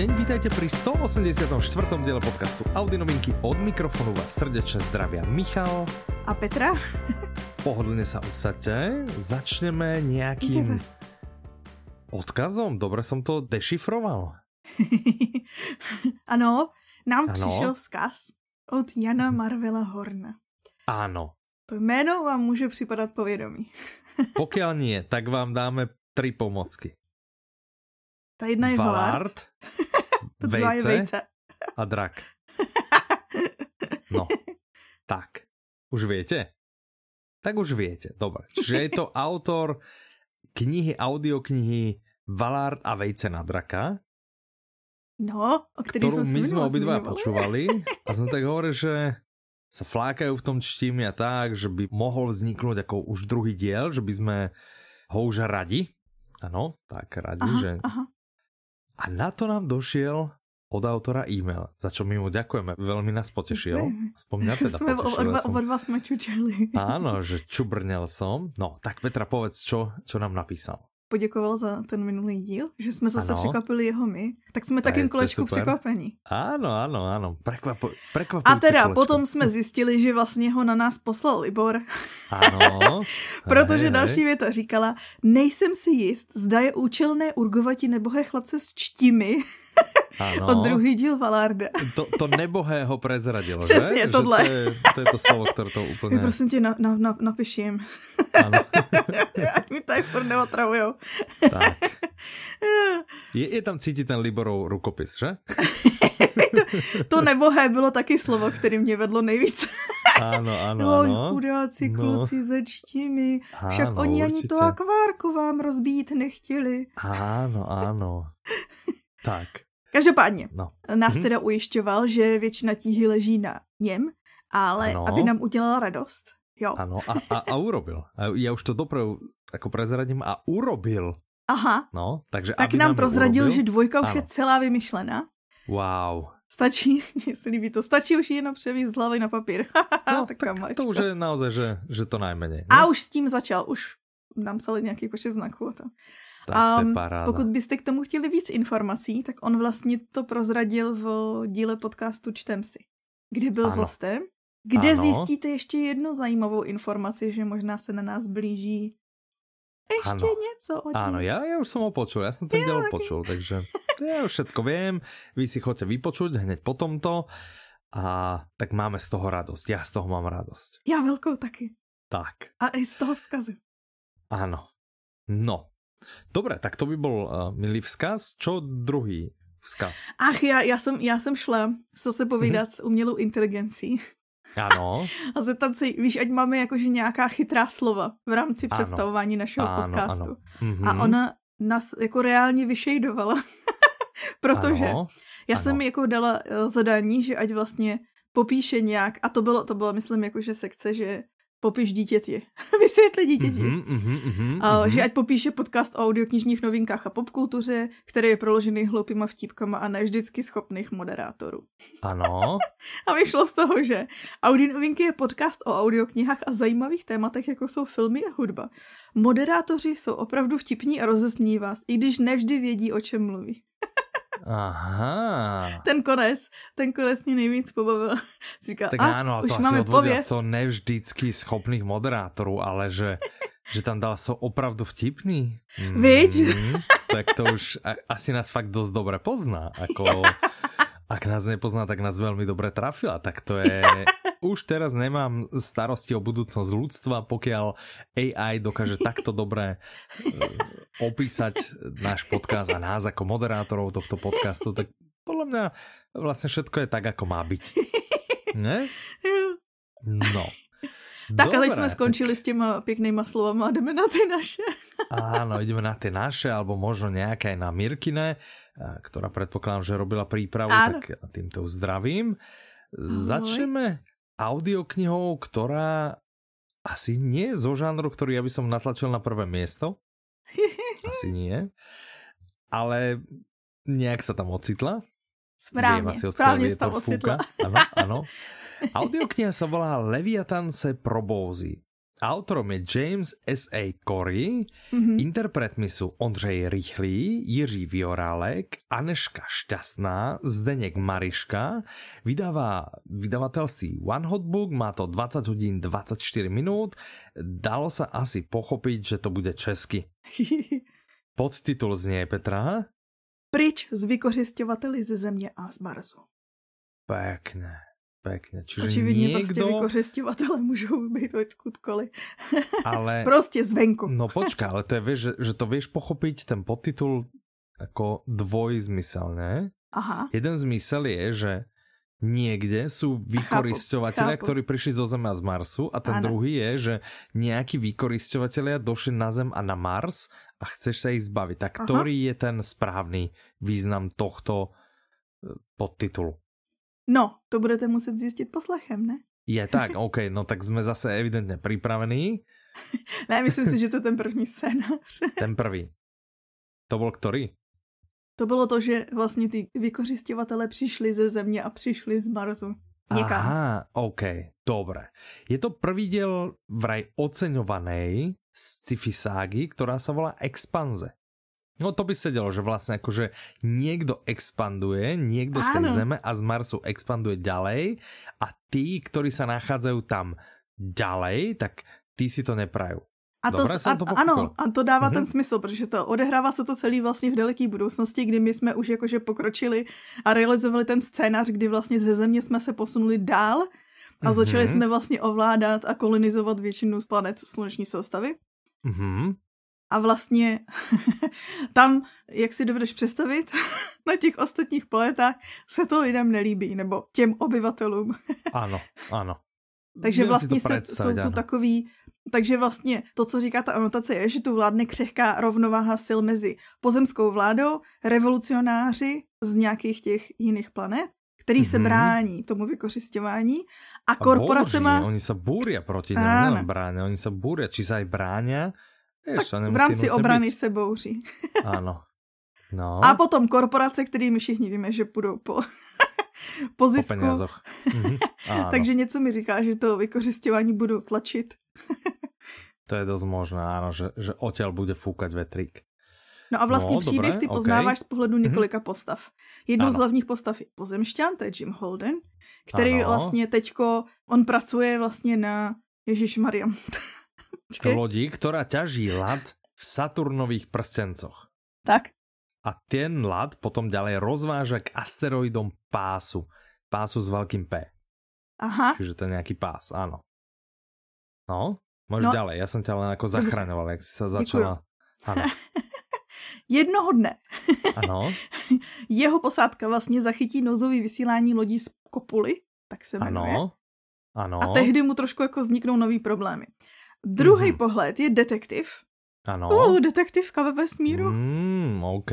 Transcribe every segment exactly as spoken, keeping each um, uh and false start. deň, vítajte pri stoosemdesiatom štvrtom diele podcastu Audi novinky. Od mikrofónu vás srdečne zdravia Michal a Petra. Pohodlne sa usaďte, začneme nejakým odkazom. Dobre som to dešifroval. Ano, nám ano. Přišel vzkaz od Jana Marvella Horna. Áno. To jméno vám môže připadat povědomí. Pokiaľ nie, tak vám dáme tri pomocky. Ta jedna je Valard, Vejce, Vejce a drak. No, tak. Už viete? Tak už viete, dobre. Čiže je to autor knihy, audioknihy Valard a Vejce na draka. No, o ktorý ktorú my sme obidva počúvali. A som tak hovoril, že sa flákajú v tom čtimi a tak, že by mohol vzniknúť ako už druhý diel, že by sme ho už radi. Áno, tak radi, aha, že... Aha. A na to nám došiel od autora e-mail, za čo my mu ďakujeme. Veľmi nás potešil. Aspoň mňa teda sme potešil. Oba, som... oba dva sme čučeli. Áno, že čubrnel som. No, tak Petra, povedz, čo, čo nám napísal. Poděkoval za ten minulý díl, že jsme zase ano. Překvapili jeho my, tak jsme takým kolečku překvapení. Ano, ano, ano, Prekvapu, překvapující. A teda kolečko. Potom jsme zjistili, že vlastně ho na nás poslal Libor. Ano. Protože hej, další hej. věta říkala, nejsem si jist, zda je účelné urgovati nebohé chlapce s čtimi od druhý díl Valarda. To, to nebohého prezradilo, že? Přesně, tohle. Že to, je, to je to slovo, které to úplně... Já prosím tě, na, na, na, napiším. Ano. Ať mi tady furt neotravujou. Tak. Je, je tam cítit ten Liborov rukopis, že? to, to nebohé bylo taky slovo, které mě vedlo nejvíc. Ano, ano, no, ano. No, chudáci kluci no. ze čtimi. Však ano, oni určitě. Ani to akvárko vám rozbít nechtěli. Ano, ano. Tak. Každopádně no. nás teda ujišťoval, že většina tíhy leží na něm, ale ano. aby nám udělala radost. Jo. Ano, a, a, a urobil. A ja už to doprev ako prezradím a urobil. Aha. No, takže tak aby nám, nám prozradil, urobil, že dvojka už ano. je celá vymyšlená. Wow. Stačí, mne sa líbí to, stačí už jenom převíst z hlavy na papír. No, tak to už je naozaj, že, že to najmenej. No? A už s tím začal, už nám celý nějaký počet znaků. To. Tak, um, pokud byste k tomu chtěli víc informací, tak on vlastně to prozradil v díle podcastu Čtem si, kde byl ano. hostem, kde ano. zjistíte ještě jednu zajímavou informaci, že možná se na nás blíží ještě ano. něco od něj. Áno, ja, ja už som ho počul, ja som ten ja, diel taký... počul, takže ja už všetko viem, vy si chodte vypočuť hneď po tomto a tak máme z toho radosť, ja z toho mám radosť. Ja veľkou taky. Tak. A aj z toho vzkazu. Áno. No. Dobre, tak to by bol uh, milý vzkaz. Čo druhý vzkaz? Ach, ja, ja, som, ja som šla co se povídat s umělou inteligencí. Ano. A zeptat se, víš, ať máme jakože nějaká chytrá slova v rámci ano. představování našeho ano, podcastu. Ano. Mhm. A ona nás jako reálně vyšejdovala. Protože ano, já ano. jsem jako dala zadání, že ať vlastně popíše nějak, a to bylo, to bylo myslím, jakože sekce, že popiš dítěti. Vysvětli dítěti. Mm-hmm, mm-hmm, mm-hmm. A, že ať popíše podcast o audioknižních novinkách a popkultuře, který je proložený hloupýma vtípkama a ne vždycky schopných moderátorů. Ano. A vyšlo z toho, že Audio novinky je podcast o audioknihách a zajímavých tématech, jako jsou filmy a hudba. Moderátoři jsou opravdu vtipní a rozesmí vás, i když nevždy vědí, o čem mluví. Aha. Ten konec, ten konec mě nejvíc pobavil. Říkal, tak a, áno, ale to asi odvodia so nevždycky schopných moderátorů, ale že, že tam dala so opravdu vtipný. Mm, Víč? Tak to už a, asi nás fakt dosť dobre pozná. Ako, ak nás nepozná, tak nás veľmi dobre trafila. Tak to je... Už teraz nemám starosti o budúcnosť ľudstva, pokiaľ á í dokáže takto dobre opísať náš podcast a nás ako moderátorov tohto podcastu, tak podľa mňa vlastne všetko je tak, ako má byť. Ne? No. Tak, dobre, ale sme skončili tak... s těma pěknýma slovama a jdeme na ty naše. Áno, ideme na tie naše, alebo možno nejaké aj na Mirkine, ktorá predpokladám, že robila prípravu, áno. tak týmto zdravím. Začneme... audioknihou, ktorá asi nie je zo žánru, ktorý ja by som natlačil na prvé miesto. Asi nie. Ale nejak sa tam ocitla. Správne, asi, správne sa tam ocitla. Áno, áno. Audiokniha sa volá Leviatan se probouzí. Autorom je James es á. Corey, mm-hmm. interpretmi sú Ondřej Rychlí, Jiří Viorálek, Aneška Šťastná, Zdeniek Mariška, vydáva vydavateľství One Hot Book, má to dvadsať hodín dvadsaťštyri minút, dalo sa asi pochopiť, že to bude česky. Podtitul znie, Petra? Pryč z vykořisťovateli ze země a z Marsu. Pekne. Pekne. Čiže očividne niekto... proste vykořisťovatele môžu byť odkudkoliv. Ale... proste zvenku. No počka, ale to je, vieš, že, že to vieš pochopiť, ten podtitul ako dvojzmyselné. Aha. Jeden zmysel je, že niekde sú vykorisťovatelia, ktorí prišli zo Zeme a z Marsu, a ten ano. Druhý je, že nejakí vykorisťovatelia došli na Zem a na Mars a chceš sa ich zbaviť. Tak aha. Ktorý je ten správny význam tohto podtitulu? No, to budete muset zjistit poslechem, ne? Je tak, OK, no tak jsme zase evidentně připravení. Ne, myslím si, že to je ten první scénář. Ten prvý. To byl který? To bylo to, že vlastně ty vykořisťovatelé přišli ze Země a přišli z Marsu. Někam. Aha, OK, dobré. Je to prvý diel vraj oceňovanej sci-fi ságy, která se volá Expanze. No to by sedelo, že vlastne akože niekto expanduje, niekto z tej Zeme a z Marsu expanduje ďalej a tí, ktorí sa nachádzajú tam ďalej, tak tí si to neprajú. A to, Dobre, a, to ano, a to dává mm-hmm. ten smysl, protože to odehrává se to celý vlastně v daleké budoucnosti, kdy my jsme už jakože pokročili a realizovali ten scénář, kdy vlastně ze Země jsme se posunuli dál a začali mm-hmm. jsme vlastně ovládat a kolonizovat většinu z planet sluneční soustavy. Mhm. A vlastně tam, jak si dovedeš představit, na těch ostatních planetách se to lidem nelíbí, nebo těm obyvatelům. Ano, ano. Takže vlastně se, jsou tu ano. takový, takže vlastně to, co říká ta anotace, je, že tu vládne křehká rovnováha sil mezi pozemskou vládou, revolucionáři z nějakých těch jiných planet, který mm-hmm. se brání tomu vykořisťování a, a korporacema... Boží, oni se búria proti nám, ne bráně, oni se búria, či se aj bráňa... Jež, tak v rámci obrany byť. Se bouří. Ano. No. A potom korporace, kterými všichni víme, že půjdou po, po zisku. Po penězoch. Takže něco mi říká, že to vykořisťování budou tlačit. To je dosť možné, áno, že, že odtiaľ bude fúkať vetrík. No a vlastně no, příběh dobré, ty poznáváš okay. z pohledu několika postav. Jednou ano. z hlavních postav je pozemšťan, to je Jim Holden, který ano. vlastně teďko, on pracuje vlastně na Ježišmaria. Lodi, ktorá ťaží ľad v Saturnových prstencoch. Tak. A ten ľad potom ďalej rozváža k asteroidom pásu. Pásu s veľkým P. Aha. Čiže to je nejaký pás, áno. No, môžeš no. ďalej. Ja som ťa len ako zachraňoval, jak si sa začala... Áno. Jednoho dne. Ano. Jeho posádka vlastne zachytí nouzový vysílání lodí z kopuly, tak se jmenuje. Áno. A tehdy mu trošku jako vzniknou nový problémy. Druhý mm-hmm. pohled je detektiv. Ano. Uh, detektivka ve vesmíru. Mm, OK.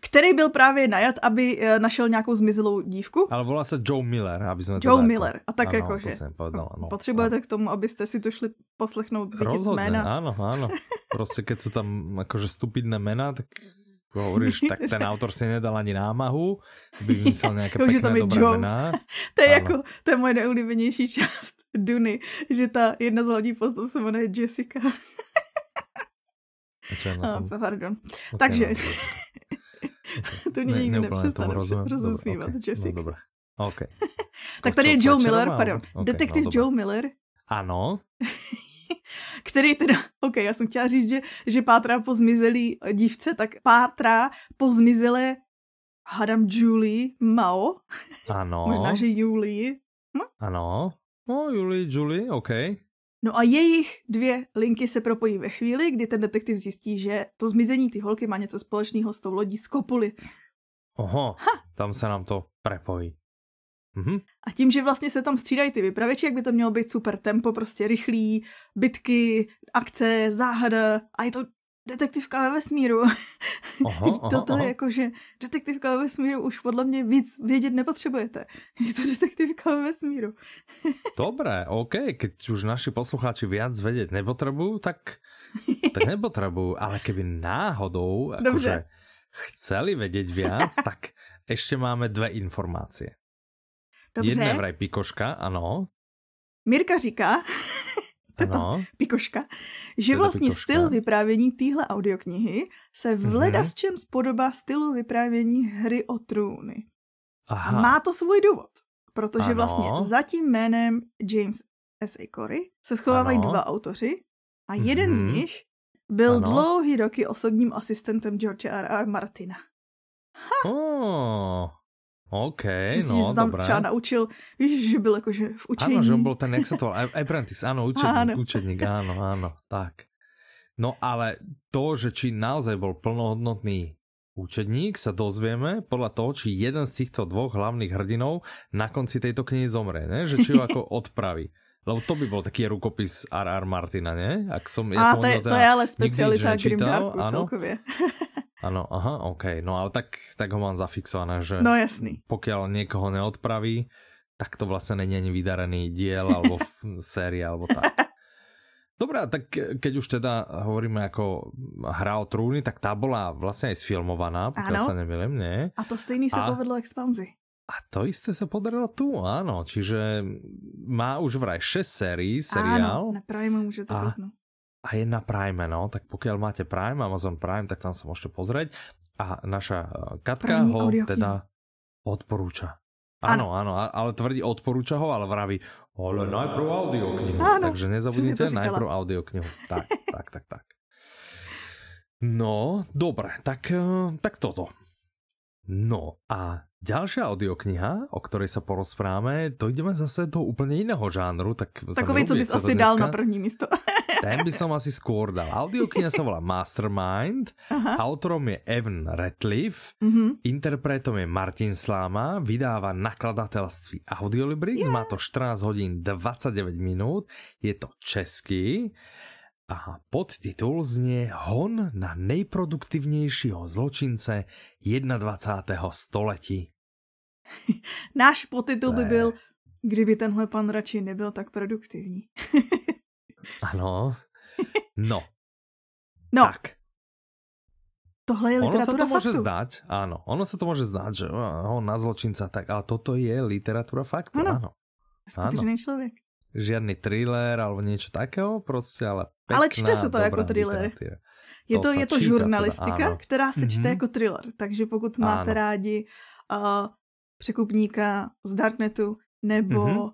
Který byl právě najat, aby našel nějakou zmizelou dívku. Ale volá se Joe Miller, aby jsme to Joe Miller. A tak ano, jakože. No. Potřebujete k tomu, abyste si to šli poslechnout vidět jména. Ano, ano. Prostě keď se tam jakože stupidné jména, tak hovoríš, tak ten autor si nedal ani námahu, by vymyslel nejaké pekné, tam je dobré Joe. Mená. To je, jako, to je moje neulíbenější část Duny, že ta jedna z hlavních postav se jmenuje Jessica. No, pardon. Okay, takže okay. To mě nikdy ne, nepřestane rozesmívat okay, Jessica. No, okay. Tak tady je Joe Fletcher, Miller, pardon, okay, detektiv no, Joe Miller. Ano. Který teda, ok, já jsem chtěla říct, že, že pátrá po zmizelý dívce, tak pátrá po zmizelé, hádám, Julie Mao. Ano. Možná, že Julie. Hm? Ano. No, Julie, Julie, ok. No a jejich dvě linky se propojí ve chvíli, kdy ten detektiv zjistí, že to zmizení ty holky má něco společného s tou lodí z kopuly. Oho, ha. Tam se nám to prepojí. Mm-hmm. A tím, že vlastně se tam střídají ty vypravěči, jak by to mělo být super tempo, prostě rychlý, bitky, akce, záhada a je to detektivka ve vesmíru. Oho, toto oho. Je jako, že detektivka ve vesmíru už podle mě víc vědět nepotřebujete. Je to detektivka ve vesmíru. Dobré, OK, keď už naši poslucháči viac vědět nepotřebují, tak, tak nepotřebují, ale keby náhodou akože chceli vědět viac, tak ještě máme dvě informace. Dobře. Jedna vraj pikoška, ano. Mirka říká, teta no. Pikoška, že teta vlastně Pikoška. Styl vyprávění téhle audioknihy se vleda s čem spodobá stylu vyprávění Hry o trůny. Aha. A má to svůj důvod, protože ano. vlastně za tím jménem James S A. Corey se schovávají ano. dva autoři a jeden mm-hmm. z nich byl ano. dlouhý roky osobním asistentem George R R. Martina. Ha! Oh. OK, myslím si, no, že si tam dobré. Třeba naučil, víš, že byl jakože v učení. Áno, že on bol ten, jak sa to volal, apprentice, áno, učeník, učeník, áno, áno, tak. No ale to, že či naozaj bol plnohodnotný učeník, sa dozvieme podľa toho, či jeden z týchto dvoch hlavných hrdinov na konci tejto knihy zomre, ne? Že či ho ako odpraví. Lebo to by bol taký rukopis R R. Martina, ne? Ak som, ja Á, som to, je, teda to je ale specialita Grimdarku celkovie. Áno, aha, OK. No ale tak, tak ho mám zafixované, že no, jasný. Pokiaľ niekoho neodpraví, tak to vlastne nie je vydarený diel alebo séria, alebo tak. Dobre, tak keď už teda hovoríme ako Hra o trúny, tak tá bola vlastne aj sfilmovaná, pokiaľ áno. sa nemýlim, nie? A to stejný sa a... povedlo Expanzi. A to isté sa podarilo tu, áno. Čiže má už vraj šesť sérií, seriál. Áno, na Prime môže to bytnúť. A je na Prime, no, tak pokiaľ máte Prime, Amazon Prime, tak tam sa môžete pozrieť. A naša Katka Prime ho teda odporúča. Áno, áno, ale tvrdí, odporúča ho, ale vraví, ale najprv audioknihu. Áno, takže nezabudnite, najprv audioknihu. Tak, tak, tak, tak. No, dobre, tak, tak toto. No a ďalšia audiokniha, o ktorej sa porozprávame, to ideme zase do úplne iného žánru. Tak takovej, co bys asi dal na první místo. Ten by som asi skôr dal. Audiokniha sa volá Mastermind, aha. autorom je Evan Ratliff, mm-hmm. interpretom je Martin Sláma, vydáva nakladateľství Audiolibrix, yeah. má to štrnásť hodín dvadsaťdeväť minút, je to český a podtitul znie Hon na nejproduktivnejšieho zločince dvadsiateho prvého století. Náš podtitul by byl, kdyby tenhle pan radši nebyl tak produktivní. Ano. No. No. Tak. Tohle je literatúra faktu. Ono sa to faktu. Môže zdať, áno. Ono sa to môže zdať, že on na zločinca, tak, ale toto je literatúra faktu, áno. áno. Skutečný človek. Žiadny thriller alebo niečo takého, proste, ale pekná, ale čte sa to ako thriller. Literatúra. Je to, to, je to číta, žurnalistika, teda, která se čte mm-hmm. jako thriller, takže pokud máte áno. rádi uh, Překupníka z Darknetu nebo mm-hmm.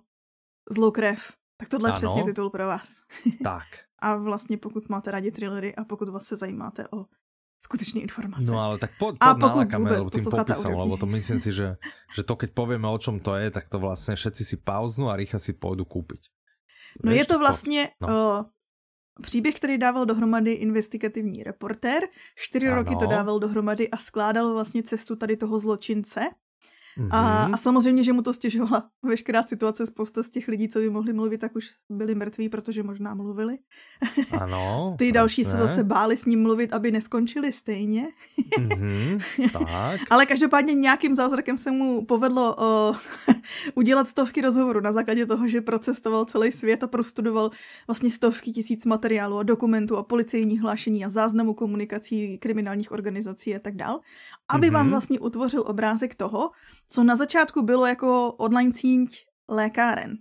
Zlou krev, tak tohle je přesně titul pro vás. Tak. A vlastně pokud máte rádi thrillery a pokud vás se zajímáte o skutečné informace. No ale tak pod, pod a náľakami, lebo tým popisom, lebo to myslím si, že, že to keď povieme o čom to je, tak to vlastne všetci si pauznú a rýchlo si pôjdu kúpiť. No vieš, je to vlastně to, no. uh, příběh, který dával dohromady investigativní reportér, čtyři ano. roky to dával dohromady a skládal vlastně cestu tady toho zločince. Mm-hmm. A, a samozřejmě, že mu to stěžovala veškerá situace, spousta z těch lidí, co by mohli mluvit, tak už byli mrtví, protože možná mluvili. Ano. Ty další se zase báli s ním mluvit, aby neskončili stejně. Mm-hmm, tak. Ale každopádně nějakým zázrakem se mu povedlo o, udělat stovky rozhovorů na základě toho, že procestoval celý svět a prostudoval vlastně stovky tisíc materiálů a dokumentů a policejních hlášení a záznamů komunikací kriminálních organizací a tak dál, aby mm-hmm. vám vlastně utvořil obrázek toho, co na začátku bylo jako online síť lékáren.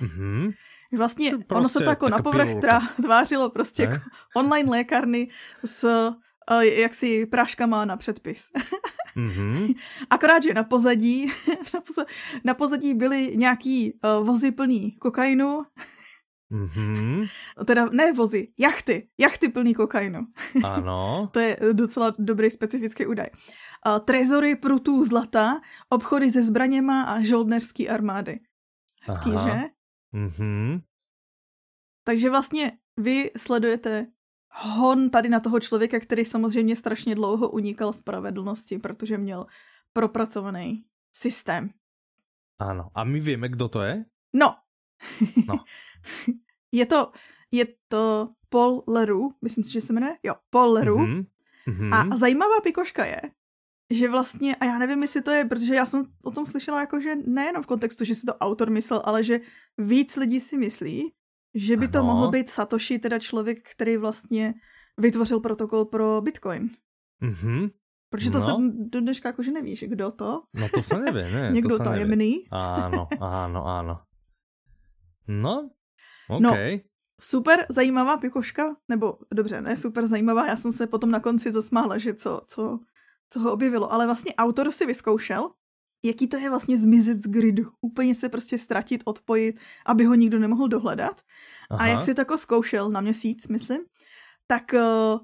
Mm-hmm. Vlastně prostě ono se to jako na povrch tvářilo prostě jako online lékárny s jaksi práškama na předpis. Mm-hmm. Akorát, že na pozadí, na pozadí byly nějaký vozy plný kokainu. Mm-hmm. Teda ne vozy, jachty. Jachty plný kokainu. Ano. To je docela dobrý specifický údaj. Trezory prutů zlata, obchody se zbraněma a žoldnerský armády. Hezký, aha. že? Mm-hmm. Takže vlastně vy sledujete hon tady na toho člověka, který samozřejmě strašně dlouho unikal spravedlnosti, protože měl propracovaný systém. Ano. A my víme, kdo to je? No. No. Je to, je to Paul Le Roux, myslím si, že se jmenuje, jo, Paul Le Roux. Mm-hmm. A zajímavá pikoška je, že vlastně, a já nevím, jestli to je, protože já jsem o tom slyšela jako, že nejenom v kontextu, že si to autor myslel, ale že víc lidí si myslí, že by ano. to mohl být Satoshi, teda člověk, který vlastně vytvořil protokol pro Bitcoin. Mhm. Protože to no. se do dneška jakože nevíš, kdo to. No to se neví, ne. Někdo to tajemný. Áno, áno, áno. No, okay. No, super zajímavá pikoška, nebo dobře, ne super zajímavá, já jsem se potom na konci zasmála, že co, co, co ho objevilo, ale vlastně autor si vyzkoušel, jaký to je vlastně zmizet z gridu, úplně se prostě ztratit, odpojit, aby ho nikdo nemohl dohledat. Aha. A jak si to jako zkoušel na měsíc, myslím, tak uh,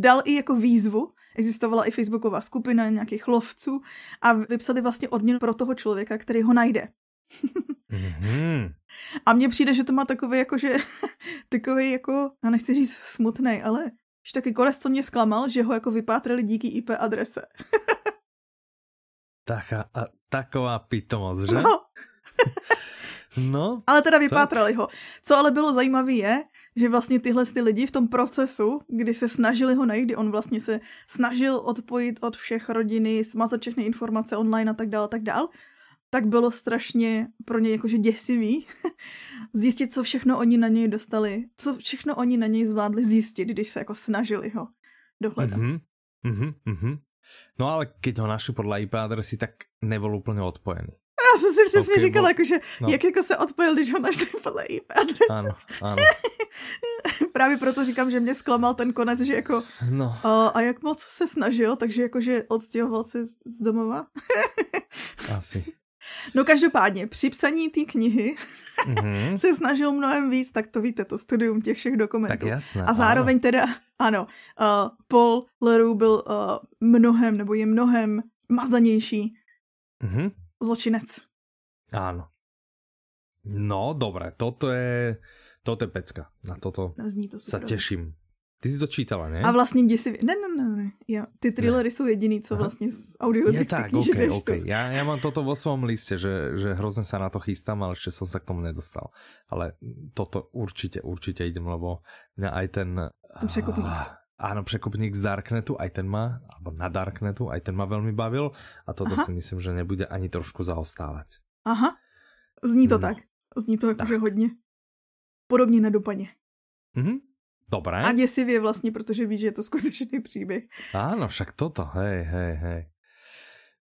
dal i jako výzvu, existovala i facebooková skupina nějakých lovců a vypsali vlastně odměnu pro toho člověka, který ho najde. Mm-hmm. A mně přijde, že to má takový jako, že takový jako, já nechci říct smutnej, ale že taky konec, co mě zklamal, že ho jako vypátrali díky í pé adrese. Taká, a taková pitomoc, že? No. No. Ale teda vypátrali to... ho. Co ale bylo zajímavé je, že vlastně tyhle ty lidi v tom procesu, kdy se snažili ho najít, kdy on vlastně se snažil odpojit od všech rodiny, smazat všechny informace online a tak dále, tak dále, tak bylo strašně pro něj jakože děsivý zjistit, co všechno oni na něj dostali, co všechno oni na něj zvládli zjistit, když se jako snažili ho dohledat. Mm-hmm, mm-hmm, mm-hmm. No ale keď ho našli podle í pé adresy, tak nebyl úplně odpojený. Já jsem si přesně okay, říkala, bol... jakože, no. Jak jako se odpojil, když ho našli podle í pé adresy. Ano, ano. Právě proto říkám, že mě zklamal ten konec, že jako no. a, a jak moc se snažil, takže jakože odstěhoval se z, z domova. Asi. No každopádně, při psaní té knihy mm-hmm. se snažil mnohem víc, tak to víte, to studium těch všech dokumentů. Tak jasné, a zároveň ano. teda, ano, uh, Paul Le Roux byl uh, mnohem, nebo je mnohem mazanější mm-hmm. zločinec. Ano. No, dobré, toto je, toto je pecka. Na toto to se těším. Ty si to čítala, ne? A vlastně děsivě... Ne, ne, ne, ne. Ja, ty thrillery ne. Sú jediný, co Aha. vlastne z audiolibrixy kníže okay, okay. Ja, ja mám toto vo svojom liste, že, že hrozne sa na to chystám, ale ešte som sa k tomu nedostal. Ale toto určite, určite idem, lebo mňa aj ten... Ten překupník. Á, áno, překupník z Darknetu, aj ten ma, alebo na Darknetu, aj ten ma veľmi bavil a toto Aha. si myslím, že nebude ani trošku zaostávať. Aha, zní to no. tak. Zní to akože hodne. Podobne na dopadne. Mhm. Dobré. A děsivě vlastně, protože víš, že je to skutečný příběh. Áno, však toto, hej, hej, hej.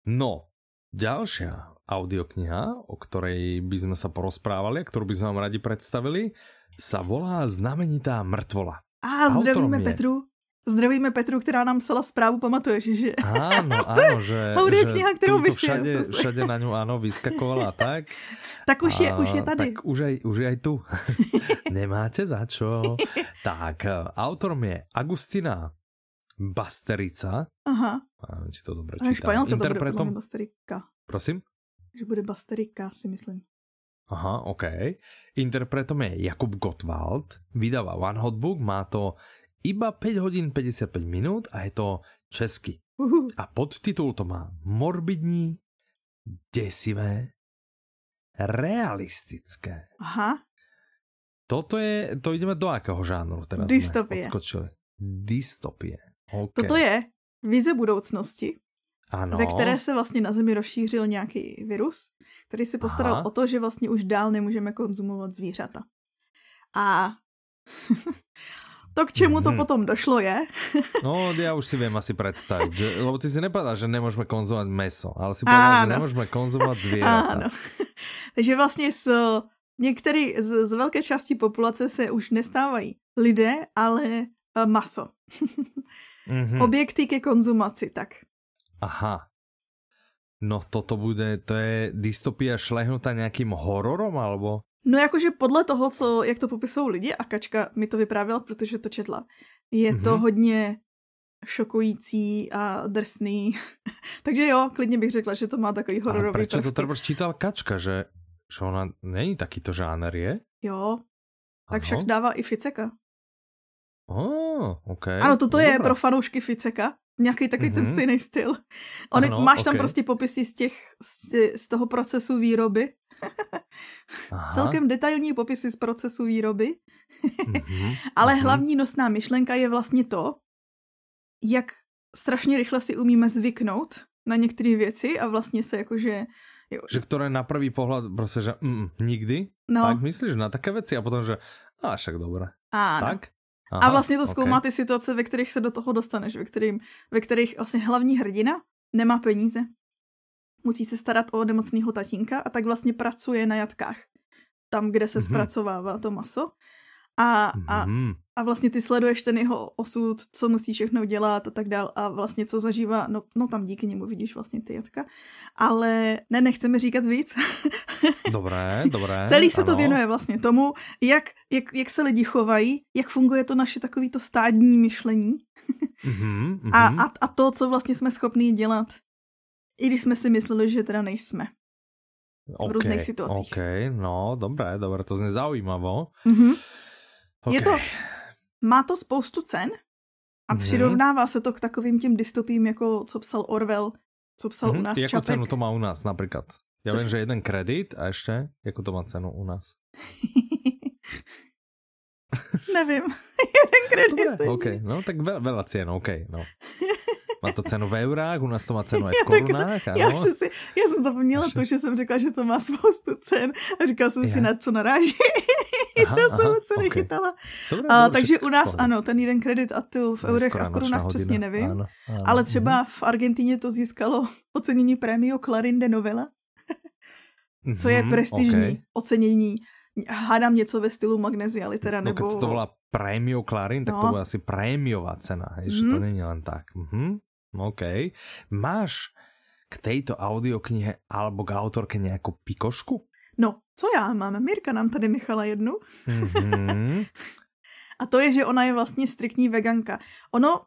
No, ďalšia audiokniha, o ktorej by sme sa porozprávali a ktorú by sme vám radi predstavili, sa volá Znamenitá mrtvola. Á, zdravíme je... Petru. Zdravíme Petru, která nám psala zprávu, pamatuješ, že? Áno, áno, že, audiokniha, kterou túto všade, všade na ňu áno, vyskakovala tak. Tak už je, a, už je tady. Tak už aj, už je aj tu. Nemáte za čo. Tak, autorom je Agustina Basterica. Aha. Neviem, či to dobre čítam. Španielka to bude podľa mňa Basterika. Prosím? Že bude Basterika, si myslím. Aha, ok. Interpretom je Jakub Gottwald. Vydáva One Hot Book, má to iba päť hodín päťdesiatpäť minút a je to česky. Uhu. A podtitul to má Morbidní, desivé, realistické. Aha. Toto je, to ideme do akého žánru teraz? Dystopie. Odskočili. Dystopie. Okay. Toto je vize budoucnosti, ano. Ve které se vlastně na Zemi rozšířil nějaký virus, který se postaral Aha. o to, že vlastně už dál nemůžeme konzumovat zvířata. A to, k čemu to hmm. potom došlo je... No, ja už si viem asi predstaviť, že, lebo ty si nepadáš, že nemôžeme konzumovať meso, ale si padáš, že nemôžeme konzumovať zvieratá. Áno. Takže vlastne z, niekterý, z, z veľké časti populace se už nestávají lidé, ale maso. Mm-hmm. Objekty ke konzumaci, tak. Aha. No toto bude, to je dystopia šlehnutá nejakým hororom, alebo... No jakože podle toho, co, jak to popisují lidi, a Kačka mi to vyprávěla, protože to četla, je mm-hmm. to hodně šokující a drsný. Takže jo, klidně bych řekla, že to má takový hororový prvky. Ale prečo to třeba čítal Kačka, že, že ona není takýto žáner, je? Jo, tak Aho. Však dává i Ficeka. Oh, okay. Ano, toto Dobre. Je pro fanoušky Ficeka, nějaký takový mm-hmm. ten stejný styl. On, ano, máš okay. tam prostě popisy z, těch, z, z toho procesu výroby. Aha. Celkem detailní popisy z procesu výroby. mm-hmm. Ale mm-hmm. hlavní nosná myšlenka je vlastně to, jak strašně rychle si umíme zvyknout na některé věci a vlastně se jakože... Jo. Že ktoré na prvý pohľad proste, že mm, nikdy, no. tak myslíš na také veci a potom, že a však dobré. Tak? Aha, a vlastně to zkoumá okay. ty situace, ve kterých se do toho dostaneš, ve, kterým, ve kterých vlastně hlavní hrdina nemá peníze. Musí se starat o nemocného tatínka a tak vlastně pracuje na jatkách, tam, kde se mm-hmm. zpracovává to maso. A, a, a vlastně ty sleduješ ten jeho osud, co musí všechno dělat a tak dál a vlastně co zažívá, no, no tam díky němu vidíš vlastně ty jatka, ale ne, nechceme říkat víc. Dobré, dobré. Celý se ano. to věnuje vlastně tomu, jak, jak, jak se lidi chovají, jak funguje to naše takový to stádní myšlení uhum, uhum. A, a, a to, co vlastně jsme schopní dělat, i když jsme si mysleli, že teda nejsme. Okay, v různých situacích. Okay, no dobré, dobré, to zní zaujímavo. Mhm. Okay. Je to, má to spoustu cen a hmm. přirovnává se to k takovým těm dystopím, jako co psal Orwell, co psal hmm. u nás Čapek. Jakou cenu to má u nás například? Já vím, že jeden kredit a ještě, jakou to má cenu u nás? Nevím, jeden kredit. Dobré, okay. No tak veľa, veľa cien, ok, no. Má to cenu v eurách, u nás to má cenu aj v korunách. Ano. Já, si, já jsem zapomněla to, že jsem řekla, že to má spoustu cen a říkala jsem si, ja. Na co naráží. Aha, já jsem se okay. nechytala. Dobre, a, dobre, takže u nás pohne. Ano, ten jeden kredit a tu v eurech a v korunách přesně nevím. Áno, áno, ale třeba áno. v Argentíně to získalo ocenění prémio Clarín de Novela, co je prestižní okay. ocenění. Hádám něco ve stylu Magnesia Litera nebo... No keď to volá prémio Clarín, tak no. to bude asi prémiová cena, hej, mm. že to není len tak. Mhm. OK. Máš k tejto audioknihe alebo k autorke nejakú pikošku? No, co já mám? Mirka nám tady nechala jednu. Mm-hmm. A to je, že ona je vlastně striktní veganka. Ono,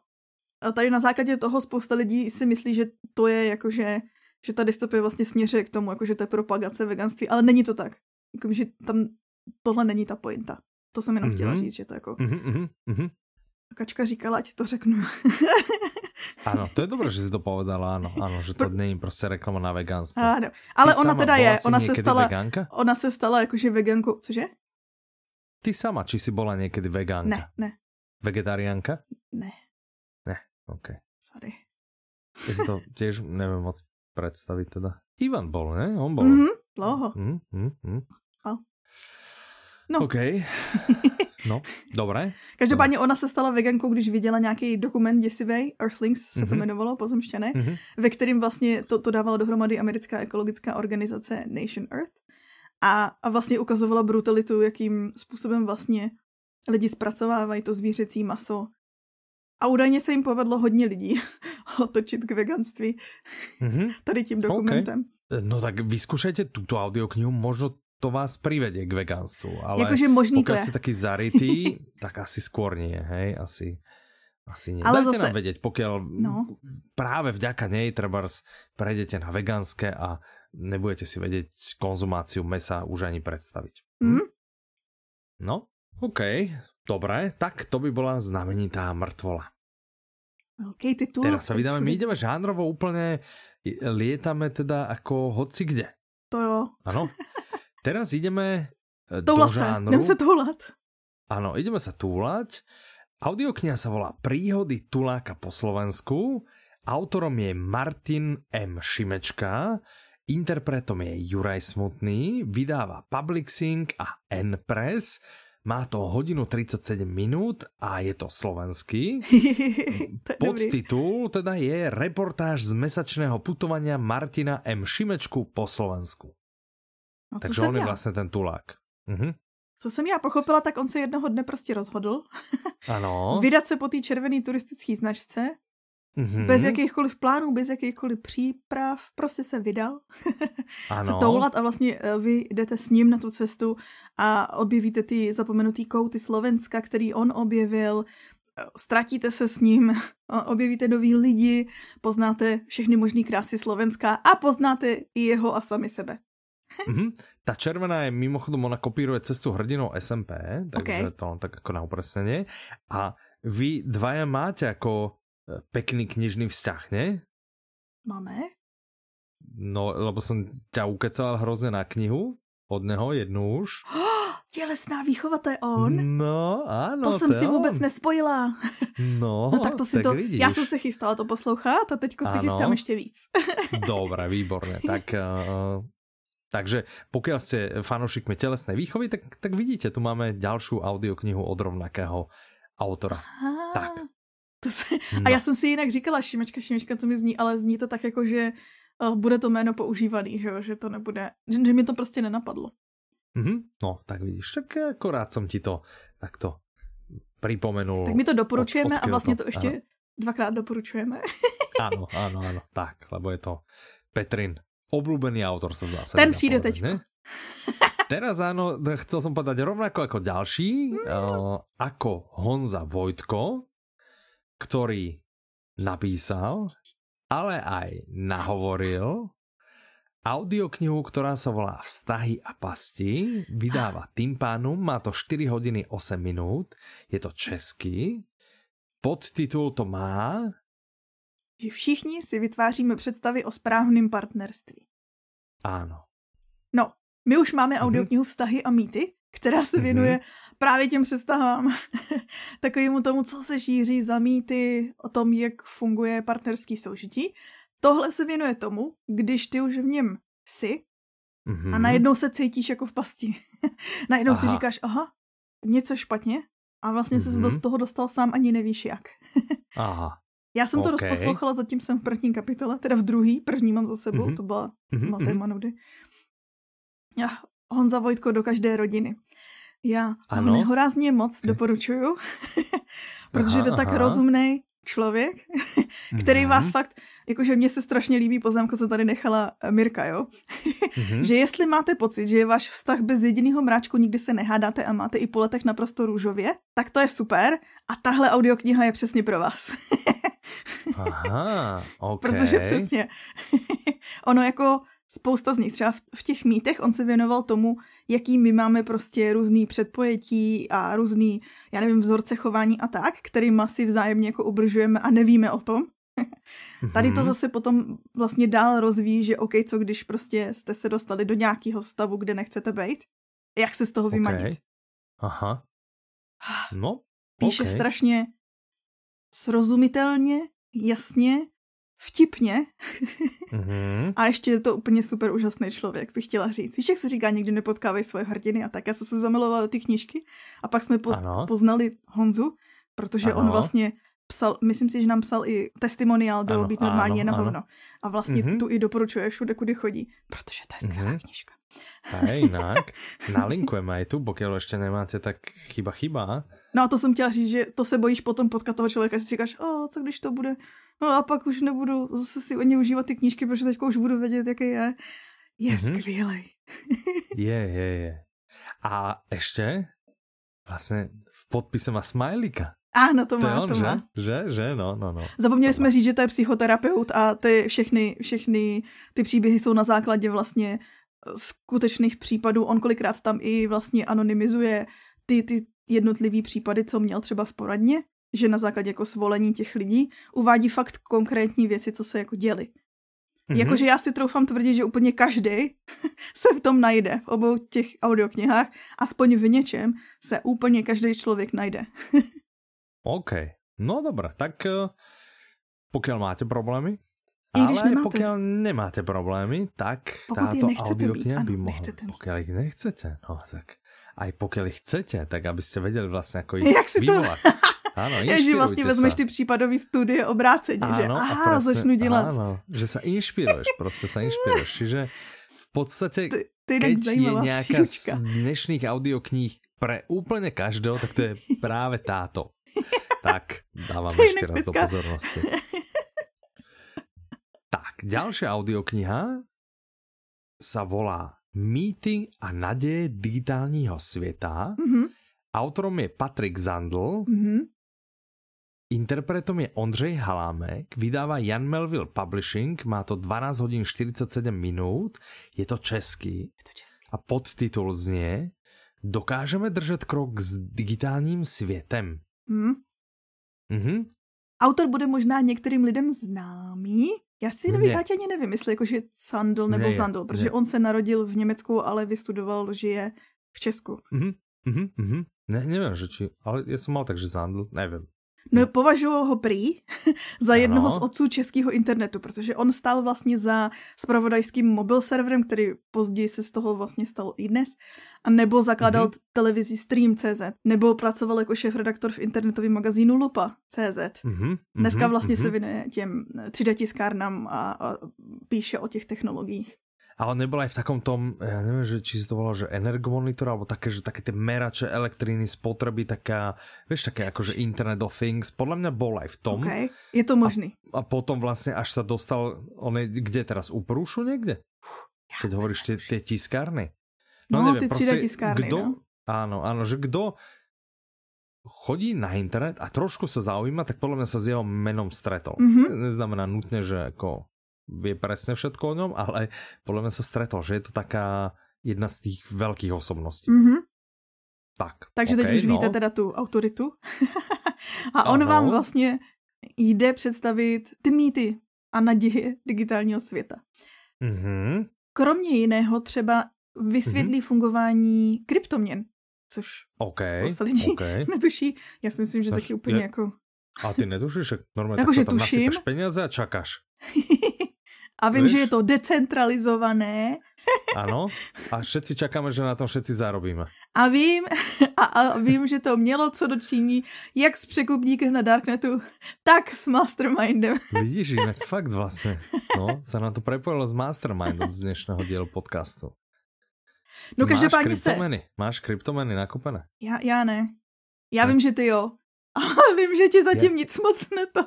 tady na základě toho spousta lidí si myslí, že to je jakože, že ta dystopie vlastně směřuje k tomu, jakože to je propagace veganství, ale není to tak. Jakože tam tohle není ta pointa. To jsem jenom chtěla mm-hmm. říct, že to jako... Mm-hmm, mm-hmm. Kačka říkala, ať to řeknu. Áno, to je dobré, že si to povedala, áno, áno, že to není prostě reklama na veganstvo. Áno, ale ty ona teda je, ona se stala, vegánka? Ona se stala jakože vegankou, cože? Ty sama, či si bola niekedy vegánka? Ne, ne. Vegetariánka? Ne. Ne, ok. Sorry. Ja si to tiež neviem moc predstaviť teda. Ivan bol, ne? On bol. Mhm, dlouho. Mhm, mhm, mhm. No. Ok. No, dobré. Každopádně ona se stala vegankou, když viděla nějaký dokument děsivý, Earthlings se mm-hmm. to jmenovalo, pozemšťané, mm-hmm. ve kterým vlastně to, to dávala dohromady americká ekologická organizace Nation Earth a, a vlastně ukazovala brutalitu, jakým způsobem vlastně lidi zpracovávají to zvířecí maso. A údajně se jim povedlo hodně lidí otočit k veganství mm-hmm. tady tím dokumentem. Okay. No tak vyzkoušejte tuto audioknihu, možno to vás privedie k vegánstvu, ale jakože možný to je. Pokiaľ ste taký zarytý, tak asi skôr nie, hej, asi, asi nie. Ale dajte zase... nám vedieť, pokiaľ no. práve vďaka nej trebárs prejdete na vegánske a nebudete si vedieť konzumáciu mesa už ani predstaviť. Mm. Hm? No, okej, okay, dobre, tak to by bola Znamenitá mrtvola. Veľký titul. Teraz sa vydáme, my ideme žánrovo úplne, lietame teda ako hoci kde. To jo. Áno. Teraz ideme toulat do žánru. Jdeme sa túlať. Áno, ideme sa túlať. Audiokniha sa volá Príhody tuláka po slovensku. Autorom je Martin M. Šimečka. Interpretom je Juraj Smutný. Vydáva Public Sync a N-Press. Má to hodinu tridsaťsedem minút a je to slovenský. Podtitul teda je Reportáž z mesačného putovania Martina M. Šimečku po Slovensku. No, takže on je já? Vlastně ten tulák. Mhm. Co jsem já pochopila, tak on se jednoho dne prostě rozhodl ano. vydat se po té červené turistické značce mhm. bez jakýchkoliv plánů, bez jakýchkoliv příprav, prostě se vydal ano. se toulat a vlastně vy jdete s ním na tu cestu a objevíte ty zapomenutý kouty Slovenska, který on objevil, ztratíte se s ním, objevíte nový lidi, poznáte všechny možný krásy Slovenska a poznáte i jeho a sami sebe. Mm-hmm. Tá červená je mimochodom, ona kopíruje cestu hrdinou es em pé, takže okay. to tak ako na upresnenie. A vy dvaja máte ako pekný knižný vzťah, ne? Máme? No, lebo som ťa ukecal hrozne na knihu, od neho jednu už. Oh, Tělesná výchova, to je on? No, áno. To jsem si vůbec nespojila. No, no tak to si tak to... vidíš. Já jsem se chystala to poslouchat a teďko si chystám ještě víc. Dobre, výborné. Tak... Uh... Takže pokiaľ ste fanúšikmi telesnej výchovy, tak, tak vidíte, tu máme ďalšiu audioknihu od rovnakého autora. Aha, tak. To se, no. A já jsem si jinak říkala, Šimečka, Šimečka, to mi zní, ale zní to tak jako, že uh, bude to jméno používaný, že, že to nebude, že, že mi to prostě nenapadlo. Mm-hmm. No, tak vidíš, tak akorát som ti to takto pripomenul. Tak my to doporučujeme od, a vlastne to ešte áno. dvakrát doporučujeme. Áno, áno, áno, tak, lebo je to Petrin, obľúbený autor sa v zásade. Ten síde teď. Teraz áno, chcel som povedať rovnako ako ďalší, mm. uh, ako Honza Vojtko, ktorý napísal, ale aj nahovoril audioknihu, ktorá sa volá Vztahy a pasti, vydáva Tympanum, má to štyri hodiny osem minút, je to český, podtitul to má... Že všichni si vytváříme představy o správném partnerství. Áno. No, my už máme audioknihu Vztahy a mýty, která se věnuje mm-hmm. právě těm představám, takovému tomu, co se šíří za mýty, o tom, jak funguje partnerský soužití. Tohle se věnuje tomu, když ty už v něm jsi mm-hmm. a najednou se cítíš jako v pasti. Najednou aha. si říkáš, aha, něco špatně a vlastně mm-hmm. se z toho dostal sám, ani nevíš jak. Aha. Já jsem to okay. rozposlouchala, zatím jsem v první kapitole, teda v druhý, první mám za sebou, mm-hmm. to byla mm-hmm. Maté Manudy. Já, Honza Vojtko do každé rodiny. Já ano? ho nehorázně moc okay. doporučuju, protože aha, to tak aha. rozumnej člověk, který mm-hmm. vás fakt, jakože mně se strašně líbí poznámka, co tady nechala Mirka, jo? mm-hmm. Že jestli máte pocit, že je váš vztah bez jediného mráčku, nikdy se nehádáte a máte i po letech naprosto růžově, tak to je super a tahle audiokniha je přesně pro vás. Aha, ok. Protože přesně, ono jako spousta z nich, třeba v těch mýtech, on se věnoval tomu, jaký my máme prostě různý předpojetí a různý, já nevím, vzorce chování a tak, kterýma si vzájemně jako obržujeme a nevíme o tom. Tady to zase potom vlastně dál rozvíjí, že ok, co když prostě jste se dostali do nějakého stavu, kde nechcete bejt, jak se z toho vymanit. Okay. Aha. No, píše okay. strašně srozumitelně, jasně, vtipně mm-hmm. a ještě je to úplně super úžasný člověk, bych chtěla říct. Víš, jak se říká, nikdy nepotkávej svoje hrdiny a tak. Já jsem se zamilovala do ty knížky a pak jsme poz- poznali Honzu, protože ano. on vlastně psal, myslím si, že nám psal i testimoniál do ano, Být normální je na hovno. A vlastně mm-hmm. tu i doporučuje všude, kudy chodí, protože to je skvělá mm-hmm. knížka. A jinak nalinkujeme i tu, pokiaľ ještě nemáte, tak chyba, chyba. No a to jsem chtěla říct, že to se bojíš potom potkat toho člověka, si říkáš, o, co když to bude... No a pak už nebudu zase si oni užívat ty knížky, protože teďka už budu vědět, jaký je. Je mm-hmm. skvělej. Je, je, je. A ještě vlastně v podpise má smajlíka. Áno, to, to má, on, to že? Má. Že, že, no, no, no. Zapomněli to jsme má. říct, že to je psychoterapeut a ty všechny, všechny ty příběhy jsou na základě vlastně skutečných případů. On kolikrát tam i vlastně anonymizuje ty, ty jednotlivý případy, co měl třeba v poradně. Že na základě jako svolení těch lidí uvádí fakt konkrétní věci, co se jako děli. Mm-hmm. Jakože já si troufám tvrdit, že úplně každý se v tom najde, v obou těch audioknihách, aspoň v něčem se úplně každý člověk najde. OK, no dobré, tak pokud máte problémy, I ale když nemáte. Pokiaľ nemáte problémy, tak pokud táto audiokniha by mohla, pokiaľ ich nechcete, no tak aj pokiaľ ich chcete, tak aby ste vedeli vlastne, ako ich Jak vyvolať. Si to... Áno, inšpirujte sa. Ježi, vlastne vezmeš ty prípadový studie obrácenie, áno, že aha, presne, začnú delať. Áno, že sa inšpiruješ, proste sa inšpiruješ. Čiže v podstate, to, to je keď je nejaká z dnešných audiokníh pre úplne každého, tak to je práve táto. Tak, dávam ešte raz do pozornosti. Tak, ďalšia audiokniha sa volá Mýty a nadeje digitálneho sveta. Mm-hmm. Autorom je Patrik Zandl. Mm-hmm. Interpretom je Ondřej Halámek. Vydáva Jan Melville Publishing. Má to dvanásť hodín štyridsaťsedem minút. Je to český. Je to český. A podtitul znie Dokážeme držet krok s digitálním světem. Mm. Mm-hmm. Autor bude možná některým lidem známý. Já si nevyhátě ani nevím, jestli jakože Sandl nebo ne, Zandl, protože ne. on se narodil v Německu, ale vystudoval, žije v Česku. Mm-hmm, mm-hmm. Ne, nevím, že či, ale já jsem mal tak, že Zandl, nevím. No považuji ho prý za jednoho ano. z otců českého internetu, protože on stál vlastně za spravodajským mobil serverem, který později se z toho vlastně stalo i dnes, a nebo zakládal mm-hmm. televizi Stream.cz, nebo pracoval jako šéfredaktor v internetovém magazínu Lupa.cz. Mm-hmm. Dneska vlastně mm-hmm. se věnuje těm tři dé tiskárnám a, a píše o těch technologiích. A on nebol aj v takom tom, ja neviem, že, či si to volalo, že energomonitor, alebo také, že také tie merače elektriny, spotreby, taká, vieš, také akože Internet of Things, podľa mňa bol aj v tom. Okay. Je to možný. A, a potom vlastne až sa dostal, on je, kde teraz, u Prúšu niekde? Ja, keď hovoríš tie, tie tiskárne. No, no neviem, proste, tiskárne, kto, no. Áno, áno, že kto chodí na internet a trošku sa zaujíma, tak podľa mňa sa s jeho menom stretol. Mm-hmm. Neznamená nutne, že ako vie presne všetko o ňom, ale podľa mňa sa stretol, že je to taká jedna z tých veľkých osobností. Mm-hmm. Tak. Takže okay, teď už no. víte teda tu autoritu. A on ano. Vám vlastně jde představit ty mýty a naděje digitálního světa. Mm-hmm. Kromě jiného třeba vysvětlí mm-hmm. fungování kryptoměn, což okay, spousta lidí okay. netuší. Já si myslím, že Zaš, taky úplně je... jako... A ty netušíš? Normálně jako, tak tam nasypeš peněze a čakáš. A vím, Víš? Že je to decentralizované. Ano. A všetci čakáme, že na tom všetci zarobíme. A vím, a, a vím, že to mělo co dočiní jak s překupníkem na Darknetu, tak s Mastermindem. Vidíš, jinak fakt vlastně. No, se nám to prepojilo s Mastermindem z dnešného dílu podcastu. No, každopádně se... Máš kryptomeny nakupené? Já, já ne. Já ne. Vím, že ty jo. Ale vím, že ti zatím ja... nic moc neto